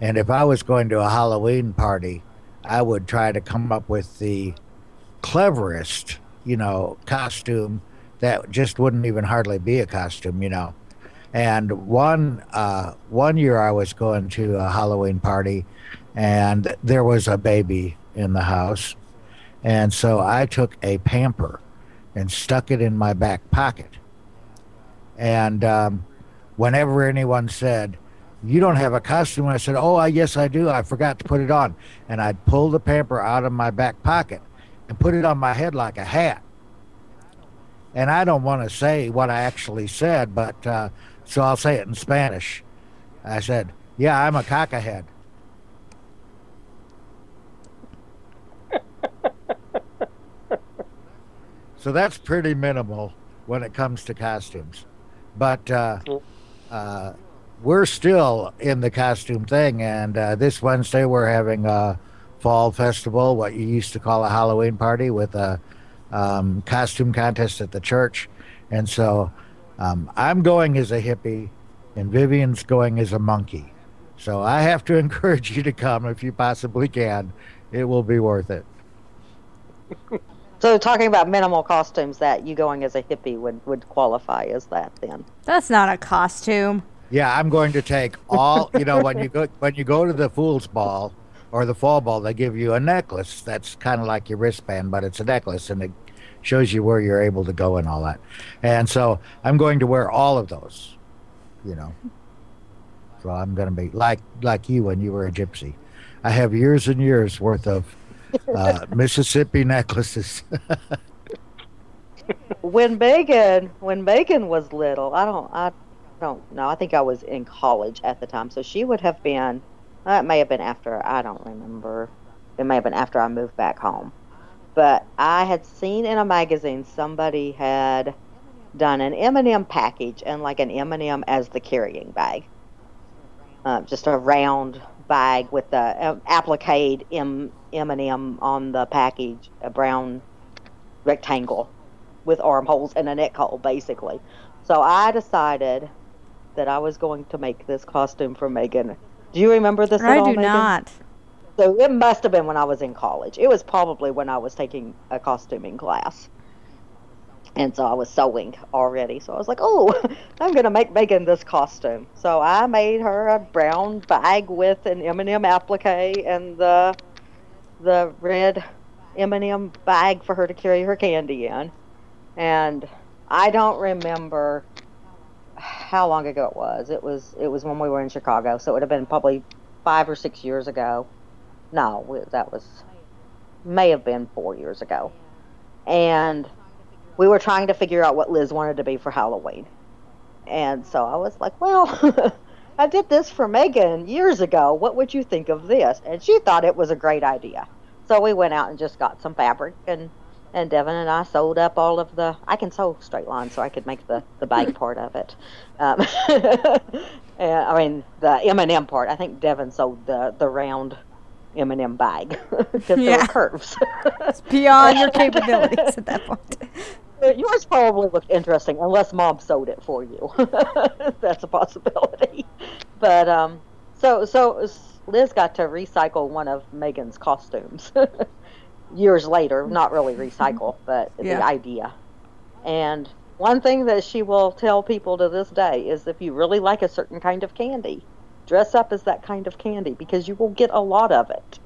And if I was going to a Halloween party, I would try to come up with the cleverest, you know, costume that just wouldn't even hardly be a costume, you know. And one uh, one year I was going to a Halloween party, and there was a baby in the house. And so I took a pamper and stuck it in my back pocket. And um, whenever anyone said, "You don't have a costume," I said, "Oh, yes, I do. I forgot to put it on." And I'd pull the pamper out of my back pocket and put it on my head like a hat. And I don't want to say what I actually said, but uh, so I'll say it in Spanish. I said, "Yeah, I'm a cacahead." So that's pretty minimal when it comes to costumes. But uh, uh, we're still in the costume thing, and uh, this Wednesday we're having a fall festival, what you used to call a Halloween party, with a Um, costume contest at the church. And so um, I'm going as a hippie and Vivian's going as a monkey. So I have to encourage you to come if you possibly can. It will be worth it. So talking about minimal costumes, that you going as a hippie would, would qualify as that then? That's not a costume. Yeah, I'm going to take all, you know, when you go when you go to the fool's ball, or the fall ball, they give you a necklace that's kind of like your wristband, but it's a necklace, and it shows you where you're able to go and all that. And so I'm going to wear all of those, you know. So I'm going to be like like you when you were a gypsy. I have years and years worth of uh, Mississippi necklaces. when Megan when Megan was little, I don't I don't know. I think I was in college at the time, so she would have been. It may have been after, I don't remember. It may have been after I moved back home. But I had seen in a magazine somebody had done an M and M package and like an M and M as the carrying bag. Uh, just a round bag with the uh, appliqued M- M&M on the package, a brown rectangle with armholes and a neck hole, basically. So I decided that I was going to make this costume for Megan. Do you remember this at all, Megan? I do not. So it must have been when I was in college. It was probably when I was taking a costuming class. And so I was sewing already. So I was like, oh, I'm going to make Megan this costume. So I made her a brown bag with an M and M applique and the the red M and M bag for her to carry her candy in. And I don't remember how long ago it was. It was it was when we were in Chicago, so it would have been probably five or six years ago. No, that was may have been four years ago. And we were trying to figure out what Liz wanted to be for Halloween. And so I was like, well, I did this for Megan years ago. What would you think of this? And she thought it was a great idea. So we went out and just got some fabric, and And Devin and I sewed up all of the... I can sew straight lines, so I could make the, the bag part of it. Um, and, I mean, the M and M part. I think Devin sewed the, the round M and M bag. Because yeah. There were curves. It's beyond your capabilities at that point. Yours probably looked interesting, unless Mom sewed it for you. That's a possibility. But, um... So, so Liz got to recycle one of Megan's costumes. Years later, not really recycle, but yeah. The idea. And One thing that she will tell people to this day is if you really like a certain kind of candy, dress up as that kind of candy because you will get a lot of it.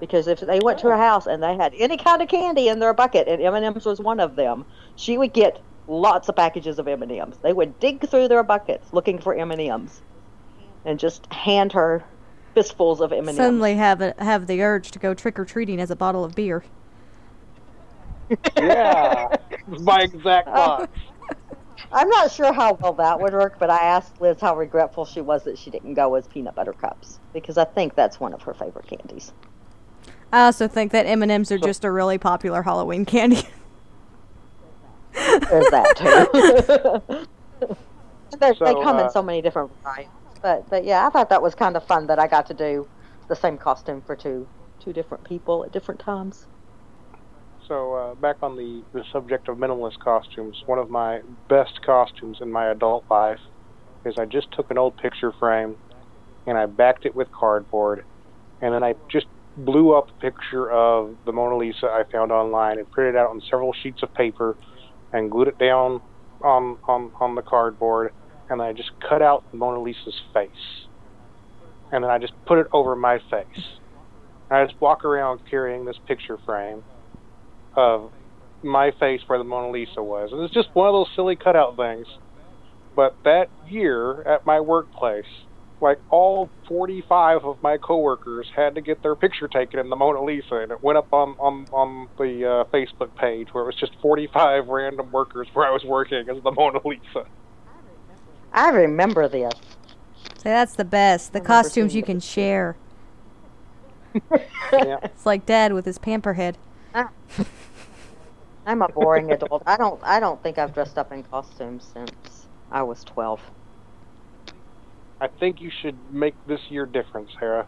Because if they went to her house and they had any kind of candy in their bucket, and M and M's was one of them, she would get lots of packages of M and M's. They would dig through their buckets looking for M and M's and just hand her fistfuls of M and M's. Suddenly have a, have the urge to go trick-or-treating as a bottle of beer. Yeah, my exact thought. Uh, I'm not sure how well that would work, but I asked Liz how regretful she was that she didn't go as peanut butter cups, because I think that's one of her favorite candies. I also think that M and M's are just a really popular Halloween candy. There's that, too. they, so, they come uh, in so many different varieties. But, but, yeah, I thought that was kind of fun that I got to do the same costume for two two different people at different times. So uh, back on the, the subject of minimalist costumes, one of my best costumes in my adult life is I just took an old picture frame and I backed it with cardboard, and then I just blew up a picture of the Mona Lisa I found online and printed out on several sheets of paper and glued it down on, on, on the cardboard, and I just cut out the Mona Lisa's face. And then I just put it over my face. And I just walk around carrying this picture frame of my face where the Mona Lisa was. And it's just one of those silly cutout things. But that year at my workplace, like all forty-five of my coworkers had to get their picture taken in the Mona Lisa, and it went up on on, on the uh, Facebook page where it was just forty-five random workers where I was working as the Mona Lisa. I remember this. So that's the best. The costumes you can share. Yeah. It's like Dad with his pamper head. I, I'm a boring adult. I don't. I don't think I've dressed up in costumes since I was twelve. I think you should make this year different, Sarah.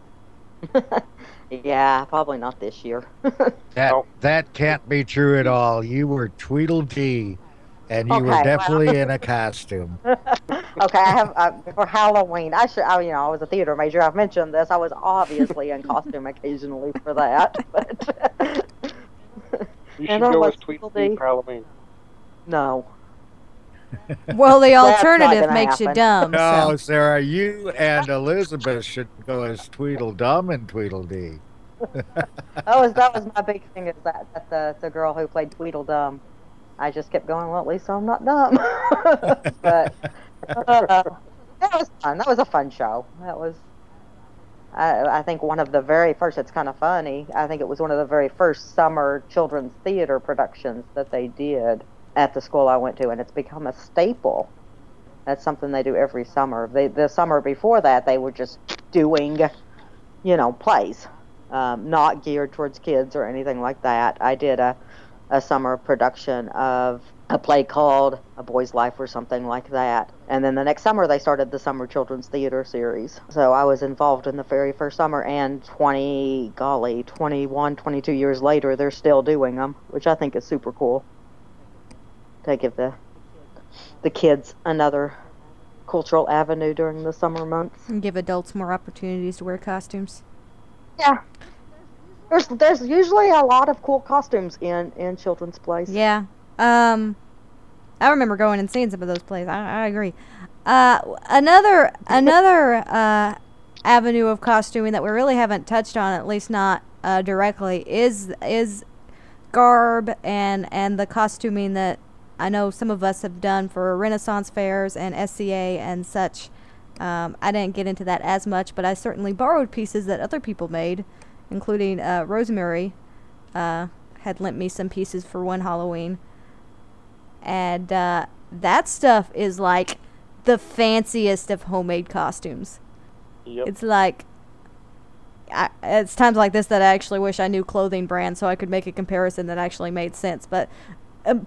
Yeah, probably not this year. that oh. that can't be true at all. You were Tweedledee, and you okay, were definitely well. in a costume. Okay, I have uh, for Halloween. I should, I, you know, I was a theater major. I've mentioned this. I was obviously in costume occasionally for that. But you should go with Tweedledee for Halloween. No. Well, the alternative makes happen. you dumb. No, so. Sarah, you and Elizabeth should go as Tweedledum and Tweedledee. That was that was my big thing is that, that the the girl who played Tweedledum, I just kept going. Well, at least I'm not dumb. But uh, that was fun. That was a fun show. That was, I, I think, one of the very first. It's kind of funny. I think it was one of the very first summer children's theater productions that they did at the school I went to, and it's become a staple. That's something they do every summer. They, the summer before that, they were just doing, you know, plays, um, not geared towards kids or anything like that. I did a, a summer production of a play called A Boy's Life or something like that. And then the next summer, they started the Summer Children's Theater Series. So I was involved in the very first summer, and twenty, golly, twenty-one, twenty-two years later, they're still doing them, which I think is super cool. They give the the kids another cultural avenue during the summer months. And give adults more opportunities to wear costumes. Yeah. There's there's usually a lot of cool costumes in, in children's plays. Yeah. Um, I remember going and seeing some of those plays. I, I agree. Uh, another another uh, avenue of costuming that we really haven't touched on, at least not uh, directly, is is garb and, and the costuming that I know some of us have done for Renaissance fairs and S C A and such. Um, I didn't get into that as much, but I certainly borrowed pieces that other people made, including uh, Rosemary uh, had lent me some pieces for one Halloween. And uh, that stuff is like the fanciest of homemade costumes. Yep. It's like, I, it's times like this that I actually wish I knew clothing brands so I could make a comparison that actually made sense, but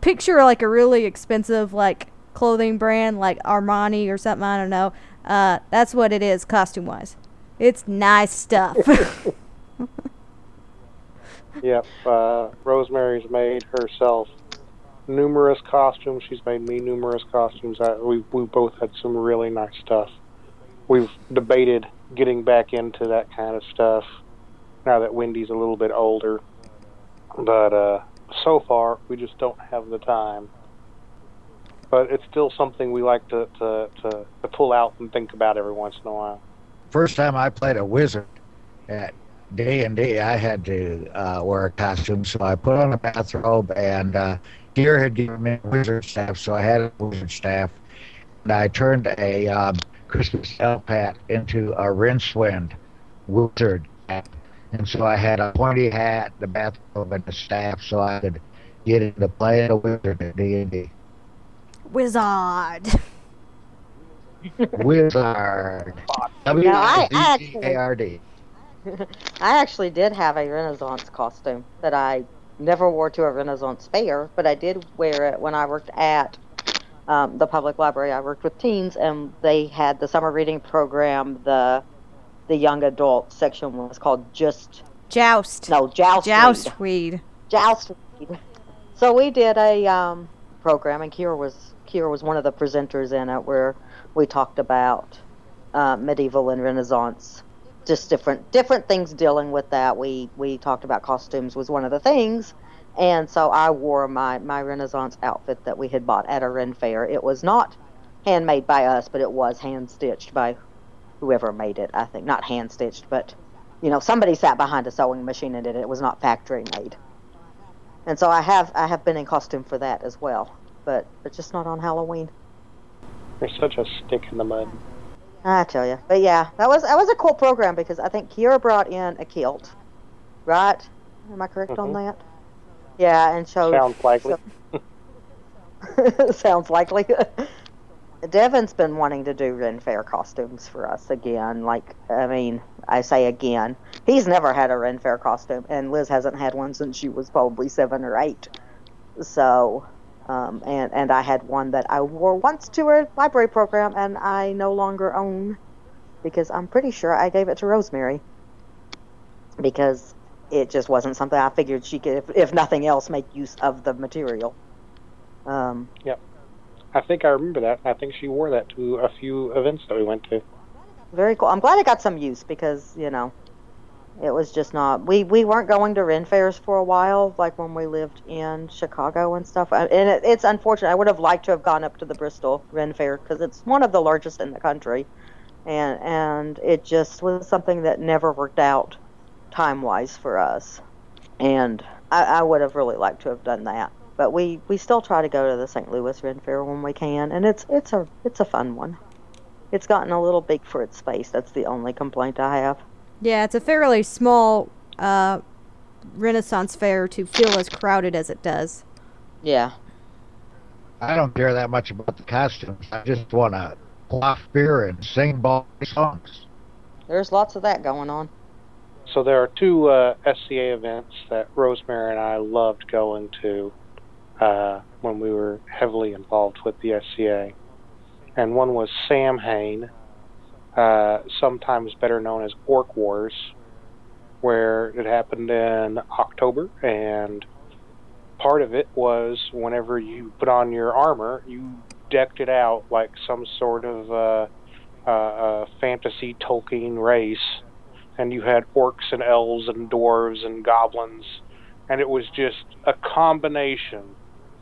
picture like a really expensive like clothing brand like Armani or something, I don't know. Uh, that's what it is costume wise. It's nice stuff. Yep. Uh, Rosemary's made herself numerous costumes. She's made me numerous costumes. I, we we both had some really nice stuff. We've debated getting back into that kind of stuff now that Wendy's a little bit older. But uh So far, we just don't have the time. but it's still something we like to, to, to, to pull out and think about every once in a while. First time I played a wizard at D and D, I had to uh, wear a costume, so I put on a bathrobe, and uh, Deer had given me a wizard staff, so I had a wizard staff, and I turned a um, Christmas elf hat into a Rincewind wizard hat, and so I had a pointy hat, the bathrobe, and the staff, so I could get into playing a wizard at D and D. Wizard. Wizard. W I Z A R D. I actually did have a Renaissance costume that I never wore to a Renaissance fair, but I did wear it when I worked at um, the public library. I worked with teens, and they had the summer reading program. The the young adult section was called just... Joust. No, Joust. Joustweed. Joustweed. So we did a um, program, and Kira was Kira was one of the presenters in it, where we talked about uh, medieval and Renaissance, just different different things dealing with that. We we talked about costumes was one of the things, and so I wore my, my Renaissance outfit that we had bought at a Ren fair. It was not handmade by us, but it was hand-stitched by whoever made it, I think. Not hand-stitched, but, you know, somebody sat behind a sewing machine and did it. It was not factory-made. And so I have I have been in costume for that as well, but, but just not on Halloween. You're such a stick in the mud. I tell you. But yeah, that was that was a cool program because I think Kiera brought in a kilt, right? Am I correct mm-hmm. on that? Yeah, and showed... Sounds likely. So, sounds likely. Devin's been wanting to do Ren Fair costumes for us again. Like, I mean, I say again. He's never had a Ren Fair costume, and Liz hasn't had one since she was probably seven or eight. So... Um, and, and I had one that I wore once to a library program, and I no longer own, because I'm pretty sure I gave it to Rosemary, because it just wasn't something I figured she could, if, if nothing else, make use of the material. Um, yep. I think I remember that. I think she wore that to a few events that we went to. Very cool. I'm glad it got some use, because, you know, it was just not... We, we weren't going to Ren Fairs for a while, like when we lived in Chicago and stuff. And it, it's unfortunate. I would have liked to have gone up to the Bristol Ren Fair because it's one of the largest in the country. And and it just was something that never worked out time-wise for us. And I, I would have really liked to have done that. But we, we still try to go to the Saint Louis Ren Fair when we can. And it's it's a it's a fun one. It's gotten a little big for its space. That's the only complaint I have. Yeah, it's a fairly small uh, Renaissance fair to feel as crowded as it does. Yeah. I don't care that much about the costumes. I just want to quaff beer and sing ball songs. There's lots of that going on. So there are two uh, S C A events that Rosemary and I loved going to uh, when we were heavily involved with the S C A. And one was Samhain. Uh, sometimes better known as Orc Wars, where it happened in October, and part of it was whenever you put on your armor, you decked it out like some sort of uh, uh, uh, fantasy Tolkien race, and you had orcs and elves and dwarves and goblins, and it was just a combination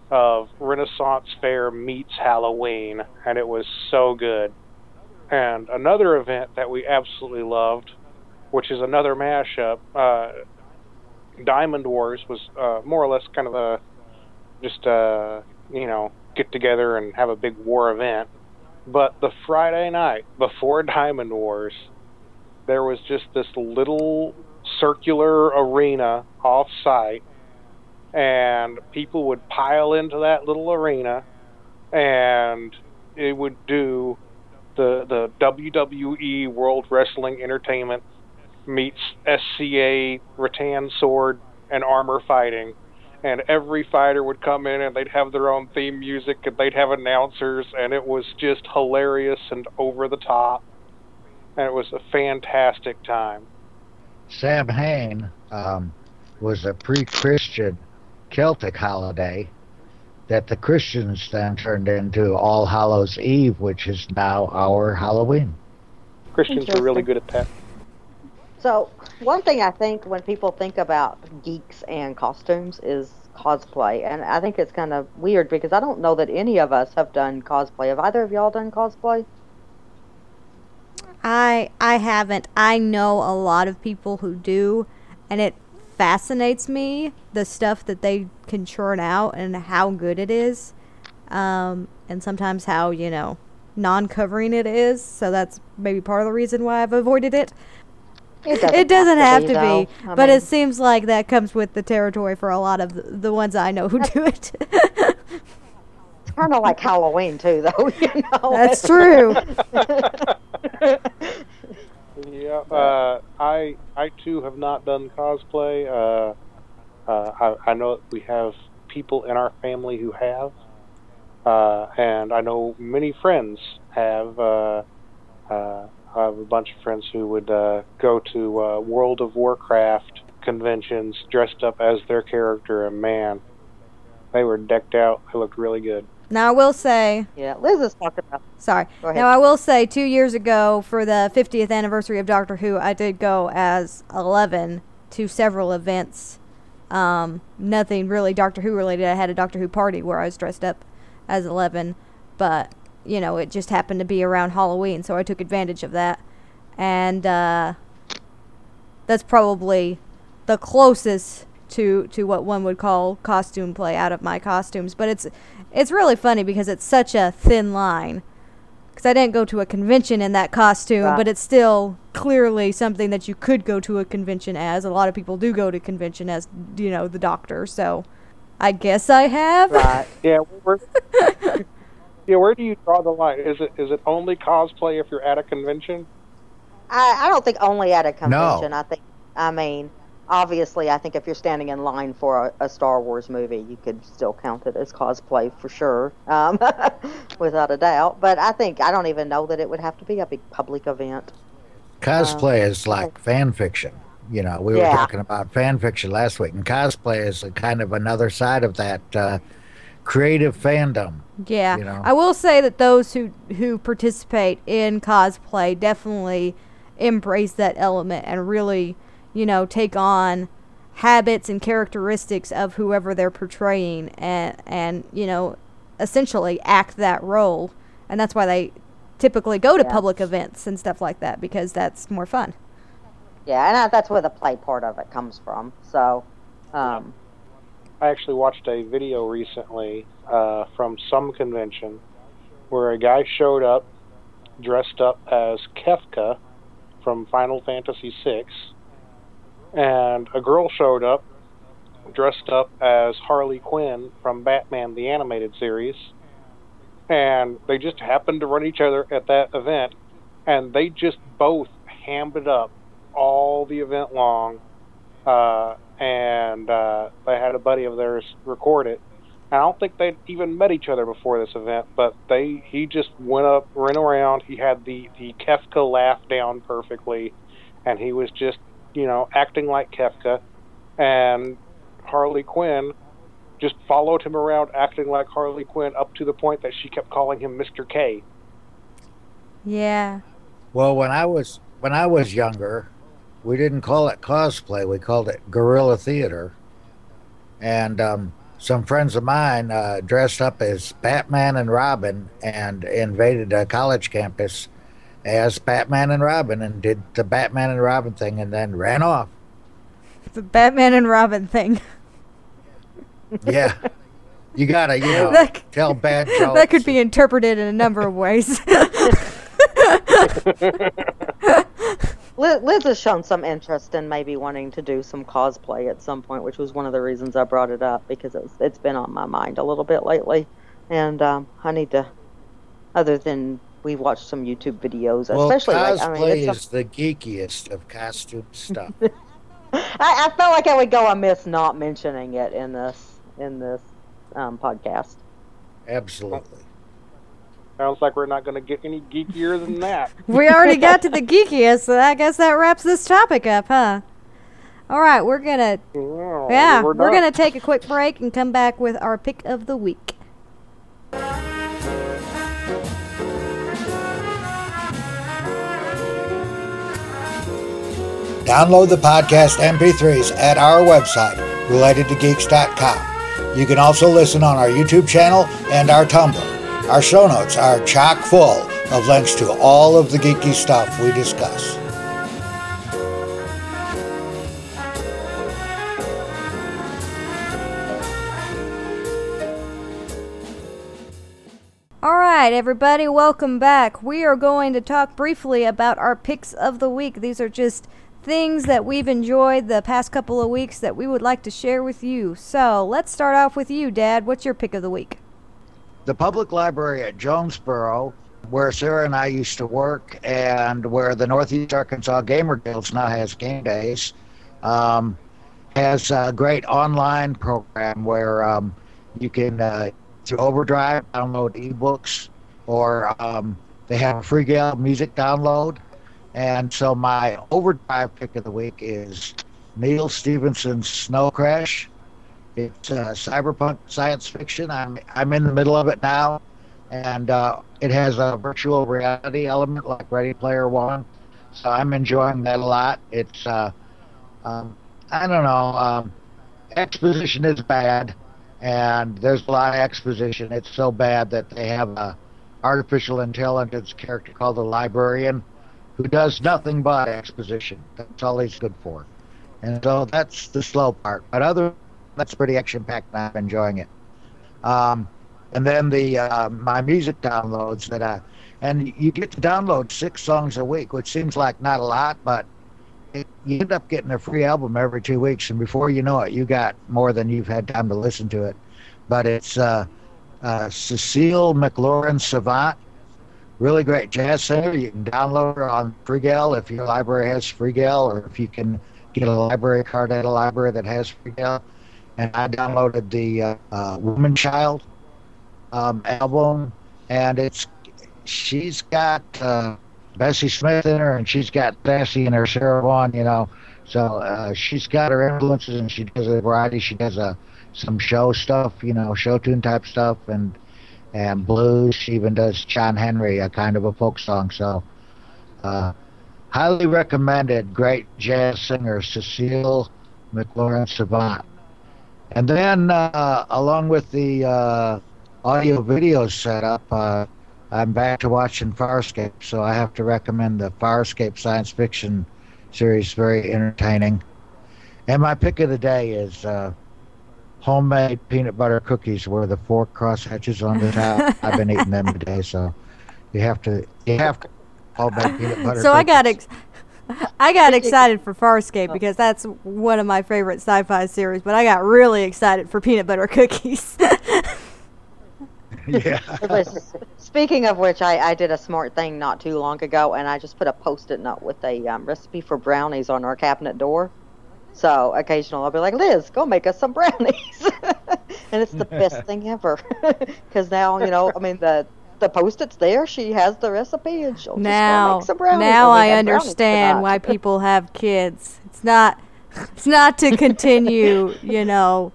of Renaissance Fair meets Halloween, and it was so good. And another event that we absolutely loved, which is another mashup, uh, Diamond Wars was uh, more or less kind of a, just a, you know, get together and have a big war event. But the Friday night before Diamond Wars, there was just this little circular arena off-site, and people would pile into that little arena, and it would do... The, the W W E World Wrestling Entertainment meets S C A rattan sword and armor fighting, and every fighter would come in and they'd have their own theme music and they'd have announcers, and it was just hilarious and over the top, and it was a fantastic time. Samhain um, was a pre-Christian Celtic holiday that the Christians then turned into All Hallows' Eve, which is now our Halloween. Christians are really good at that. So, one thing I think when people think about geeks and costumes is cosplay, and I think it's kind of weird because I don't know that any of us have done cosplay. Have either of y'all done cosplay? I I haven't. I know a lot of people who do, and it fascinates me, the stuff that they can churn out and how good it is, um, and sometimes how, you know, non-covering it is, so that's maybe part of the reason why I've avoided it. It doesn't, it doesn't have to be, have to be but mean, it seems like that comes with the territory for a lot of the, the ones I know who do it. It's kind of like Halloween, too, though, you know. That's true. Yeah, uh, I, I, too, have not done cosplay. Uh, uh, I, I know that we have people in our family who have, uh, and I know many friends have. Uh, uh, I have a bunch of friends who would uh, go to uh, World of Warcraft conventions dressed up as their character, and man, they were decked out. They looked really good. Now I will say, yeah, Liz is talking about. Sorry. Go ahead. Now I will say, two years ago for the fiftieth anniversary of Doctor Who, I did go as Eleven to several events. Um, nothing really Doctor Who related. I had a Doctor Who party where I was dressed up as Eleven, but. You know, it just happened to be around Halloween, so I took advantage of that. And uh, that's probably the closest to, to what one would call costume play out of my costumes. But it's it's really funny because it's such a thin line. Because I didn't go to a convention in that costume, wow. But it's still clearly something that you could go to a convention as. A lot of people do go to convention as, you know, the Doctor. So I guess I have. Right. Yeah, we're... Yeah, where do you draw the line? Is it is it only cosplay if you're at a convention? I, I don't think only at a convention. No. I think I mean, obviously, I think if you're standing in line for a, a Star Wars movie, you could still count it as cosplay for sure, um, without a doubt. But I think I don't even know that it would have to be a big public event. Cosplay um, is like I, fan fiction. You know, we yeah. were talking about fan fiction last week, and cosplay is a kind of another side of that. Uh, creative fandom. Yeah. You know? I will say that those who, who participate in cosplay definitely embrace that element and really, you know, take on habits and characteristics of whoever they're portraying and, and you know, essentially act that role. And that's why they typically go to yeah. public events and stuff like that, because that's more fun. Yeah, and I, that's where the play part of it comes from. So, um... I actually watched a video recently uh, from some convention where a guy showed up dressed up as Kefka from Final Fantasy six, and a girl showed up dressed up as Harley Quinn from Batman the Animated Series, and they just happened to run each other at that event, and they just both hammed it up all the event long. Uh, and uh, they had a buddy of theirs record it. And I don't think they'd even met each other before this event, but they he just went up, ran around. He had the, the Kefka laugh down perfectly, and he was just, you know, acting like Kefka. And Harley Quinn just followed him around acting like Harley Quinn up to the point that she kept calling him Mister K. Yeah. Well, when I was when I was younger... we didn't call it cosplay. We called it guerrilla theater. And um, some friends of mine uh, dressed up as Batman and Robin and invaded a college campus as Batman and Robin and did the Batman and Robin thing and then ran off. The Batman and Robin thing. Yeah. You gotta, you know, that, tell bad jokes. That could be interpreted in a number of ways. Liz has shown some interest in maybe wanting to do some cosplay at some point, which was one of the reasons I brought it up, because it's, it's been on my mind a little bit lately. And um, I need to, other than we've watched some YouTube videos. Well, especially cosplay like, I mean, is some... the geekiest of costume stuff. I, I felt like I would go amiss not mentioning it in this, in this um, podcast. Absolutely. Sounds like we're not going to get any geekier than that. We already got to the geekiest, so I guess that wraps this topic up, huh? All right, we're going to yeah, yeah, we're, we're going to take a quick break and come back with our pick of the week. Download the podcast M P threes at our website, related to geeks dot com. You can also listen on our YouTube channel and our Tumblr. Our show notes are chock full of links to all of the geeky stuff we discuss. Alright everybody, welcome back. We are going to talk briefly about our picks of the week. These are just things that we've enjoyed the past couple of weeks that we would like to share with you. So let's start off with you, Dad. What's your pick of the week? The public library at Jonesboro, where Sarah and I used to work, and where the Northeast Arkansas Gamer Guilds now has game days, um, has a great online program where um, you can, uh, through Overdrive, download ebooks, or um, they have a free Gale music download. And so my Overdrive pick of the week is Neil Stephenson's Snow Crash. It's uh, cyberpunk science fiction. I'm I'm in the middle of it now. And uh, it has a virtual reality element like Ready Player One, so I'm enjoying that a lot. It's, uh, um, I don't know, um, exposition is bad, and there's a lot of exposition. It's so bad that they have a artificial intelligence character called the Librarian who does nothing but exposition. That's all he's good for. And so that's the slow part. But other, that's pretty action-packed, and I'm enjoying it. Um... And then the uh, my music downloads that I, and you get to download six songs a week, which seems like not a lot, but it, you end up getting a free album every two weeks, and before you know it, you got more than you've had time to listen to it. But it's uh, uh, Cecile McLaurin Savant, really great jazz singer. You can download her on FreeGal if your library has FreeGal, or if you can get a library card at a library that has FreeGal. And I downloaded the uh, uh, Woman Child Um, album, and it's she's got uh, Bessie Smith in her, and she's got Bessie in her, Sarah Vaughan, you know. So uh, she's got her influences, and she does a variety. She does a some show stuff, you know, show tune type stuff, and and blues. She even does John Henry, a kind of a folk song. So uh, highly recommended. Great jazz singer Cecile McLaurin Savant, and then uh, along with the uh, audio video setup, uh, I'm back to watching Farscape, so I have to recommend the Farscape science fiction series. Very entertaining. And my pick of the day is uh, homemade peanut butter cookies where the fork cross hatches on the top. I've been eating them today, so you have to you have to homemade peanut butter. So cookies. I got ex- I got excited for Farscape because that's one of my favorite sci-fi series, but I got really excited for peanut butter cookies. Yeah. It was, speaking of which, I, I did a smart thing not too long ago, and I just put a post-it note with a um, recipe for brownies on our cabinet door. So occasionally I'll be like, Liz, go make us some brownies. And it's the best thing ever. Because now, you know, I mean, the, the post-it's there. She has the recipe, and she'll now, just go make some brownies. Now I understand why people have kids. It's not, it's not to continue, you know,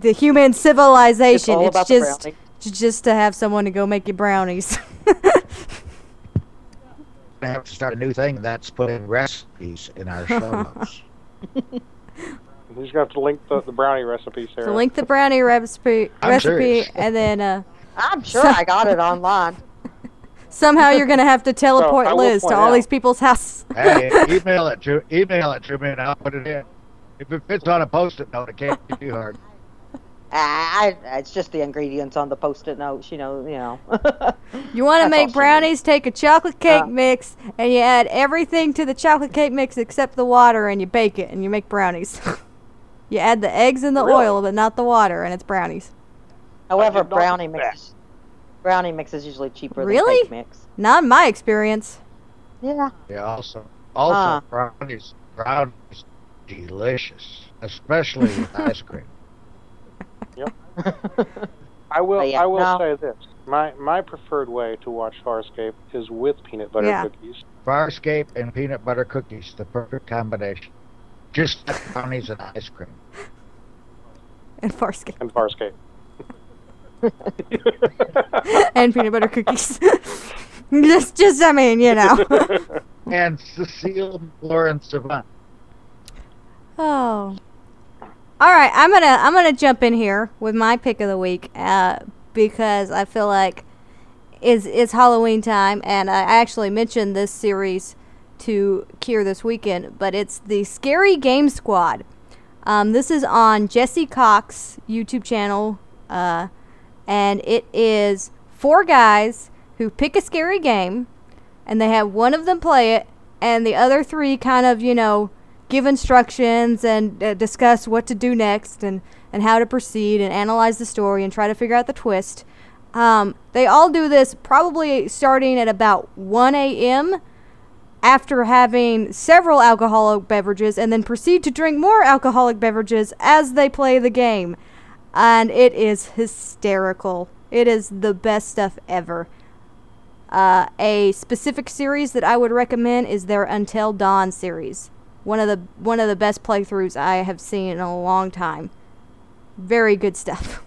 the human civilization. It's, all about it's just... the brownie. Just to have someone to go make you brownies. I have to start a new thing that's putting recipes in our show notes. We're just going to have to link the, the brownie recipe, Sarah. So link the brownie recipe, recipe and then... Uh, I'm sure so, I got it online. Somehow you're going to have to teleport so Liz to all out. these people's houses. Hey, email it, to, email it to me and I'll put it in. If it fits on a post-it note, it can't be too hard. I, I, it's just the ingredients on the post-it notes, you know. You know. You want to make brownies, take a chocolate cake uh, mix, and you add everything to the chocolate cake mix except the water, and you bake it, and you make brownies. You add the eggs and the really? oil, but not the water, and it's brownies. However, brownie mix, brownie mix is usually cheaper really? than cake mix. Not in my experience. Yeah. Yeah, also, also uh. brownies, brownies, delicious, especially with ice cream. Yep. I will yeah, I will no. say this. My my preferred way to watch Farscape is with peanut butter yeah. cookies. Farscape and peanut butter cookies, the perfect combination. Just like brownies and ice cream. And Farscape. And Farscape. And peanut butter cookies. just just I mean, you know. And Cecile McLaurin Savant. Oh. All right, I'm gonna I'm gonna jump in here with my pick of the week uh, because I feel like it's it's Halloween time, and I actually mentioned this series to Kier this weekend, but it's the Scary Game Squad. Um, this is on Jesse Cox's YouTube channel, uh, and it is four guys who pick a scary game, and they have one of them play it, and the other three kind of, you know, give instructions and uh, discuss what to do next and, and how to proceed and analyze the story and try to figure out the twist. Um, they all do this probably starting at about one a.m. after having several alcoholic beverages, and then proceed to drink more alcoholic beverages as they play the game. And it is hysterical. It is the best stuff ever. Uh, a specific series that I would recommend is their Until Dawn series. One of the one of the best playthroughs I have seen in a long time. Very good stuff.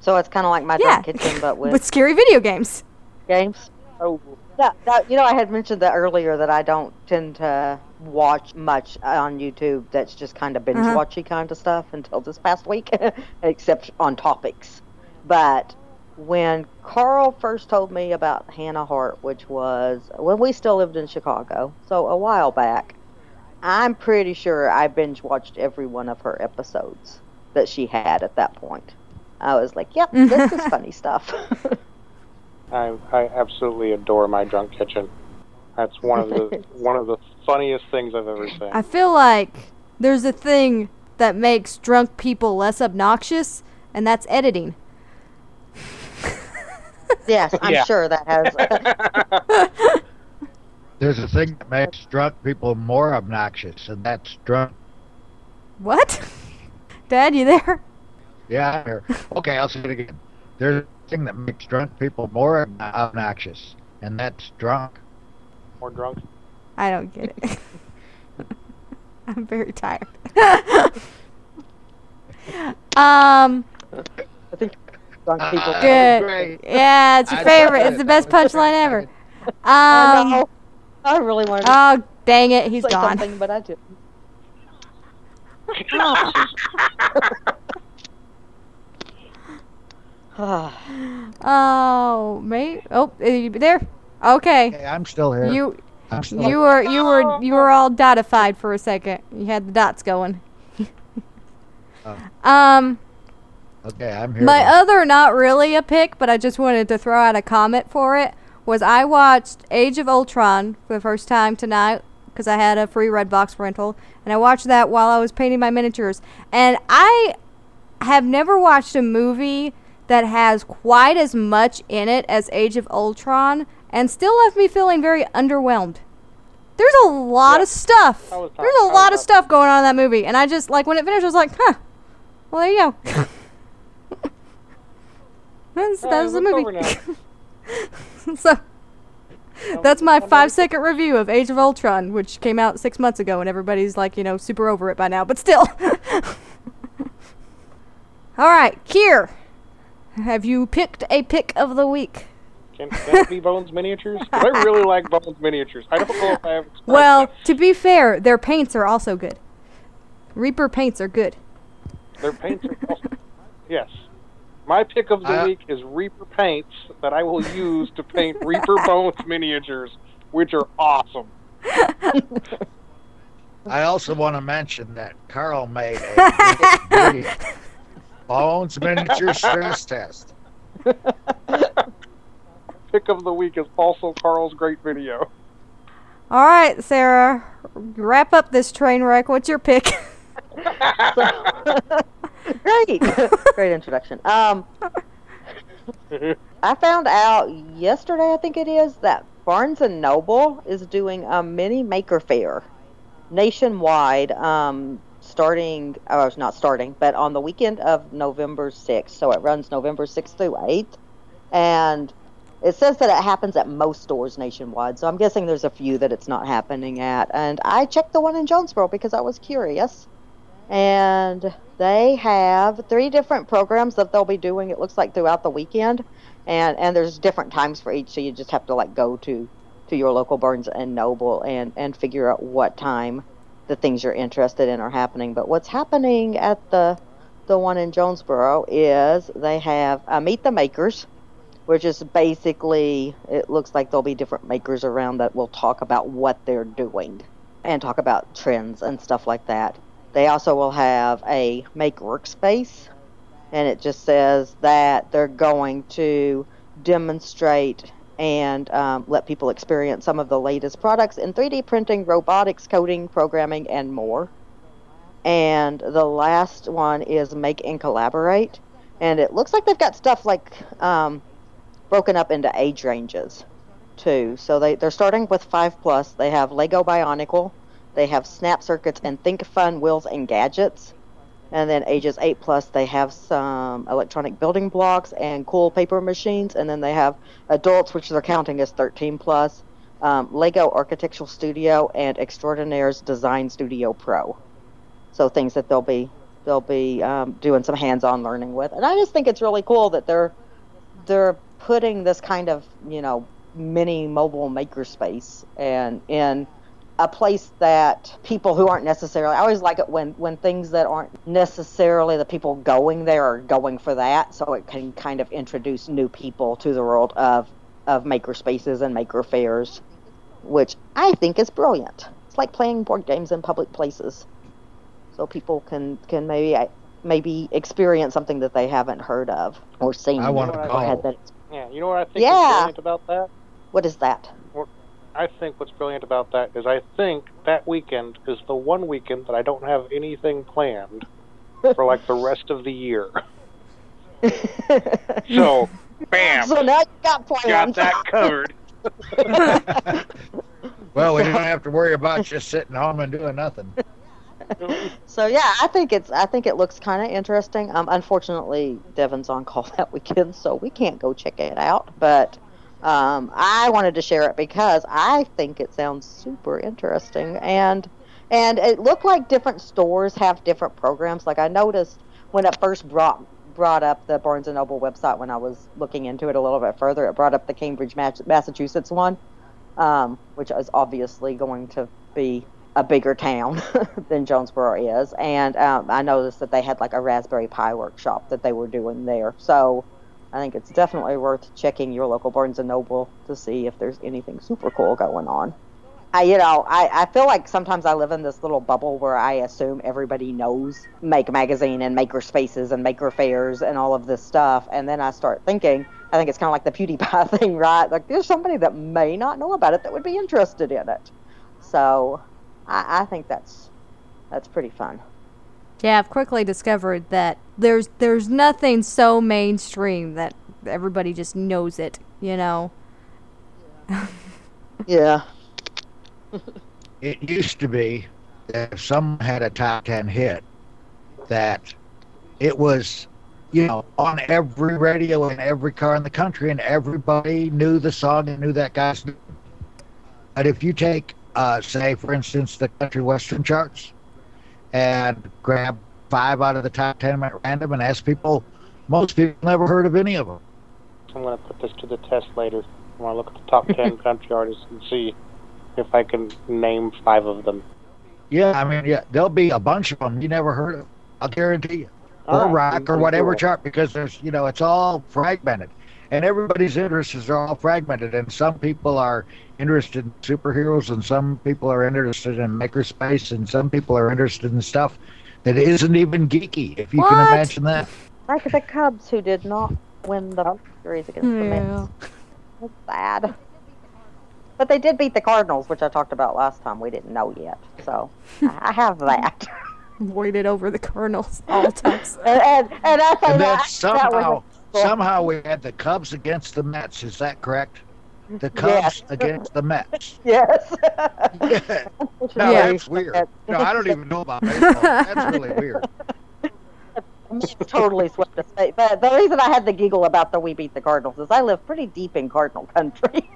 So it's kind of like My yeah. Drunk Kitchen, but with with scary video games. Games. Oh, that, that, you know, I had mentioned that earlier that I don't tend to watch much on YouTube. That's just kind of binge uh-huh. watchy kind of stuff until this past week, except on topics. But when Carl first told me about Hannah Hart, which was when we still lived in Chicago, so a while back. I'm pretty sure I binge-watched every one of her episodes that she had at that point. I was like, yep, this is funny stuff. I I absolutely adore My Drunk Kitchen. That's one of the one of the funniest things I've ever seen. I feel like there's a thing that makes drunk people less obnoxious, and that's editing. Yes, I'm yeah. sure that has... There's a thing that makes drunk people more obnoxious, and that's drunk. What? Dad, you there? Yeah, I'm here. Okay, I'll say it again. There's a thing that makes drunk people more obnoxious, and that's drunk. More drunk? I don't get it. I'm very tired. um... I think drunk people... Uh, good. Yeah, it's your I favorite. It's it. the best punchline ever. Um... I I really wanted to oh, dang it, he's gone. Something, but I didn't. oh, mate. Oh, are you there? Okay. Hey, I'm still here. You, I'm still you here. were, you were, you were all dotified for a second. You had the dots going. oh. Um. Okay, I'm here. My now. other, not really a pick, but I just wanted to throw out a comment for it. Was I watched Age of Ultron for the first time tonight because I had a free Redbox rental, and I watched that while I was painting my miniatures. And I have never watched a movie that has quite as much in it as Age of Ultron, and still left me feeling very underwhelmed. There's a lot yeah. of stuff. There's a I lot of stuff that. going on in that movie, and I just, like, when it finished, I was like, huh, well, there you go. That's, that was the movie. So, that's my five-second review of Age of Ultron, which came out six months ago, and everybody's, like, you know, super over it by now, but still. All right, Kier, have you picked a pick of the week? Can, can it be Bones Miniatures? I really like Bones Miniatures. I don't know if I have... Well, that. to be fair, their paints are also good. Reaper paints are good. Their paints are also yes. My pick of the uh, week is Reaper paints that I will use to paint Reaper Bones miniatures, which are awesome. I also want to mention that Carl made a really pretty Bones miniature stress test. Pick of the week is also Carl's great video. All right, Sarah, wrap up this train wreck. What's your pick? Great. Great introduction. Um, I found out yesterday, I think it is, that Barnes and Noble is doing a mini maker fair nationwide um, starting, or it's not starting, but on the weekend of November sixth. So it runs November sixth through eighth. And it says that it happens at most stores nationwide. So I'm guessing there's a few that it's not happening at. And I checked the one in Jonesboro because I was curious. And they have three different programs that they'll be doing, it looks like, throughout the weekend. And and there's different times for each, so you just have to, like, go to, to your local Barnes and Noble and, and figure out what time the things you're interested in are happening. But what's happening at the the one in Jonesboro is they have uh, Meet the Makers, which is basically, it looks like there'll be different makers around that will talk about what they're doing and talk about trends and stuff like that. They also will have a make workspace, and it just says that they're going to demonstrate and um, let people experience some of the latest products in three D printing, robotics, coding, programming, and more. And the last one is Make and Collaborate, and it looks like they've got stuff like... Um, broken up into age ranges, too. So they, they're starting with five plus. They have Lego Bionicle. They have Snap Circuits and Think Fun Wheels and Gadgets. And then ages eight plus, they have some electronic building blocks and cool paper machines. And then they have adults, which they're counting as thirteen plus, um, Lego Architectural Studio and Extraordinaire's Design Studio Pro. So things that they'll be, they'll be um, doing some hands-on learning with. And I just think it's really cool that they're they're... putting this kind of, you know, mini mobile makerspace and in a place that people who aren't necessarily, I always like it when, when things that aren't necessarily the people going there are going for that, so it can kind of introduce new people to the world of, of makerspaces and maker fairs, which I think is brilliant. It's like playing board games in public places, so people can, can maybe maybe experience something that they haven't heard of or seen. I want to go. Yeah, you know what I think yeah. is brilliant about that? What is that? I think what's brilliant about that is I think that weekend is the one weekend that I don't have anything planned for, like, the rest of the year. So, bam! So now you got plans. Got that covered. Well, we don't have to worry about just sitting home and doing nothing. So yeah, I think it's I think it looks kind of interesting. Um, unfortunately, Devin's on call that weekend, so we can't go check it out. But um, I wanted to share it because I think it sounds super interesting, and and it looked like different stores have different programs. Like I noticed when it first brought brought up the Barnes and Noble website when I was looking into it a little bit further, it brought up the Cambridge, Massachusetts one, um, which is obviously going to be a bigger town than Jonesboro is, and um, I noticed that they had like a Raspberry Pi workshop that they were doing there. So I think it's definitely worth checking your local Barnes and Noble to see if there's anything super cool going on. I, you know, I, I feel like sometimes I live in this little bubble where I assume everybody knows Make Magazine and Maker Spaces and Maker Fairs and all of this stuff, and then I start thinking, I think it's kind of like the PewDiePie thing, right? Like there's somebody that may not know about it that would be interested in it. So... I think that's that's pretty fun. Yeah, I've quickly discovered that there's there's nothing so mainstream that everybody just knows it, you know. Yeah. It used to be that if someone had a top ten hit, that it was, you know, on every radio and every car in the country, and everybody knew the song and knew that guy's name. But if you take Uh, say, for instance, the country western charts, and grab five out of the top ten at random and ask people, most people never heard of any of them. I'm going to put this to the test later. I want to look at the top ten country artists and see if I can name five of them. Yeah, I mean, yeah, there'll be a bunch of them you never heard of, I'll guarantee you. Or ah, rock or whatever cool. chart, because there's, you know, it's all fragmented. And everybody's interests are all fragmented, and some people are interested in superheroes, and some people are interested in makerspace, and some people are interested in stuff that isn't even geeky, if you what? can imagine that. Like the Cubs, who did not win the series against yeah. the Mets. That's bad. But they did beat the Cardinals, which I talked about last time. We didn't know yet, so I have that. Voided over the Cardinals all time. and, and, and I say and that, somehow, that was a- Somehow we had the Cubs against the Mets. Is that correct? The Cubs yes. against the Mets. Yes. Yeah. No, yeah. That's weird. No, I don't even know about baseball. That's really weird. Totally swept the state. But the reason I had the giggle about the we beat the Cardinals is I live pretty deep in Cardinal country.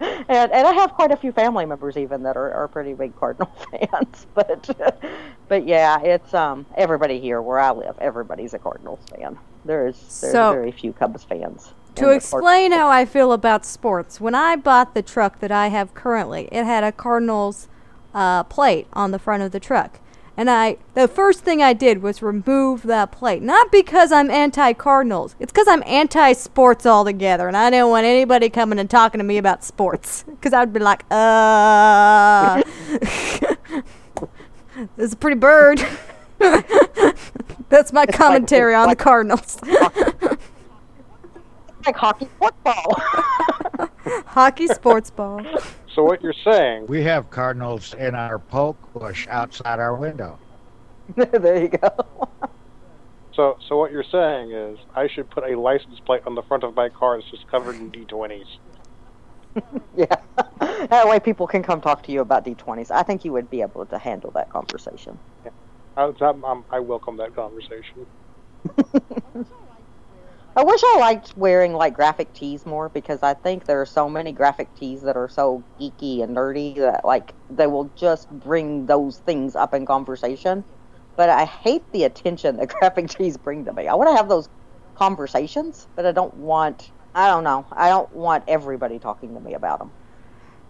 And and I have quite a few family members even that are, are pretty big Cardinal fans. But but yeah, it's um everybody here where I live, everybody's a Cardinals fan. There is so, very few Cubs fans. To explain Cardinals. How I feel about sports, when I bought the truck that I have currently, it had a Cardinals uh, plate on the front of the truck. And I, the first thing I did was remove that plate. Not because I'm anti-Cardinals. It's because I'm anti-sports altogether. And I don't want anybody coming and talking to me about sports. Because I would be like, uh... this is a pretty bird. That's my it's commentary like, on the Cardinals. It's like hockey sports ball. Hockey sports ball. So what you're saying... We have Cardinals in our poke bush outside our window. There you go. so so what you're saying is I should put a license plate on the front of my car that's just covered in D twenties. Yeah. That way people can come talk to you about D twenties. I think you would be able to handle that conversation. Yeah. I, I'm, I'm, I welcome that conversation. I wish I liked wearing, like, graphic tees more, because I think there are so many graphic tees that are so geeky and nerdy that, like, they will just bring those things up in conversation. But I hate the attention that graphic tees bring to me. I want to have those conversations, but I don't want, I don't know, I don't want everybody talking to me about them.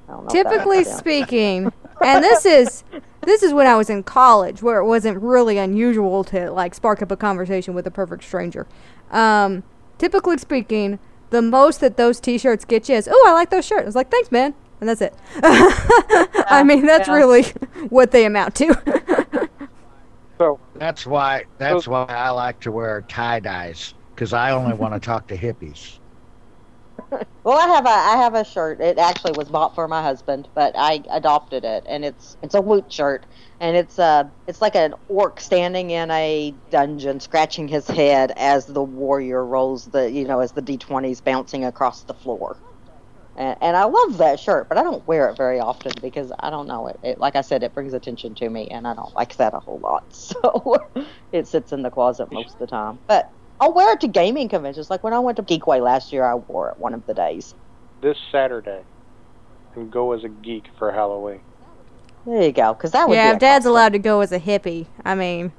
I don't know Typically speaking, and this is... This is when I was in college, where it wasn't really unusual to, like, spark up a conversation with a perfect stranger. Um, typically speaking, the most that those T-shirts get you is, oh, I like those shirts. I was like, thanks, man. And that's it. Yeah, I mean, that's yeah. really what they amount to. So that's why that's why I like to wear tie-dyes, because I only want to talk to hippies. Well, I have a I have a shirt. It actually was bought for my husband, but I adopted it, and it's it's a woot shirt, and it's a it's like an orc standing in a dungeon, scratching his head as the warrior rolls the you know as the D twenties bouncing across the floor, and, and I love that shirt, but I don't wear it very often because I don't know it, it. Like I said, it brings attention to me, and I don't like that a whole lot, so it sits in the closet most of the time, but. I'll wear it to gaming conventions. Like when I went to Geekway last year, I wore it one of the days. This Saturday, and go as a geek for Halloween. There you go, because that would yeah, be. Yeah, if Dad's allowed to go as a hippie, I mean.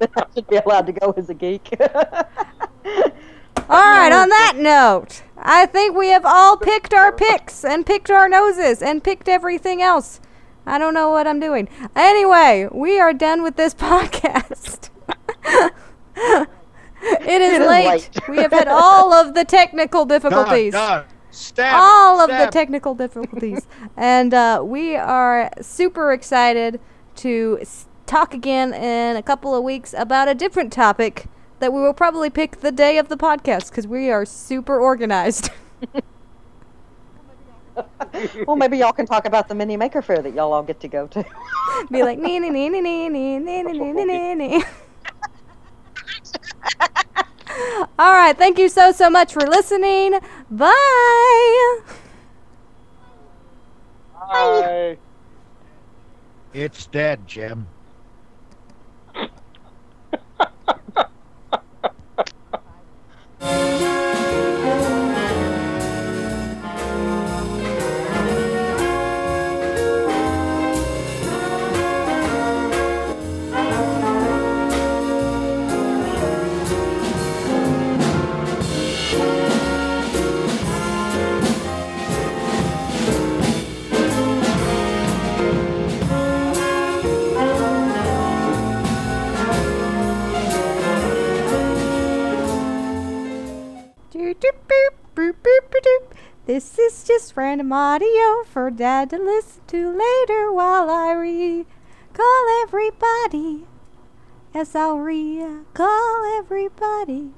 I should be allowed to go as a geek. All right, on that note, I think we have all picked our picks and picked our noses and picked everything else. I don't know what I'm doing. Anyway, we are done with this podcast. It is late. We have had all of the technical difficulties. Done, done. Stab, all stab. of the technical difficulties. And uh, we are super excited to s- talk again in a couple of weeks about a different topic that we will probably pick the day of the podcast because we are super organized. Well, maybe y'all can talk about the mini maker fair that y'all all get to go to. Be like, nee, nee, nee, nee, nee, nee, nee, nee, nee, nee, nee. All right. Thank you so, so much for listening. Bye. Bye. It's dead, Jim. This is just random audio for Dad to listen to later while I recall everybody. Yes, I'll recall everybody.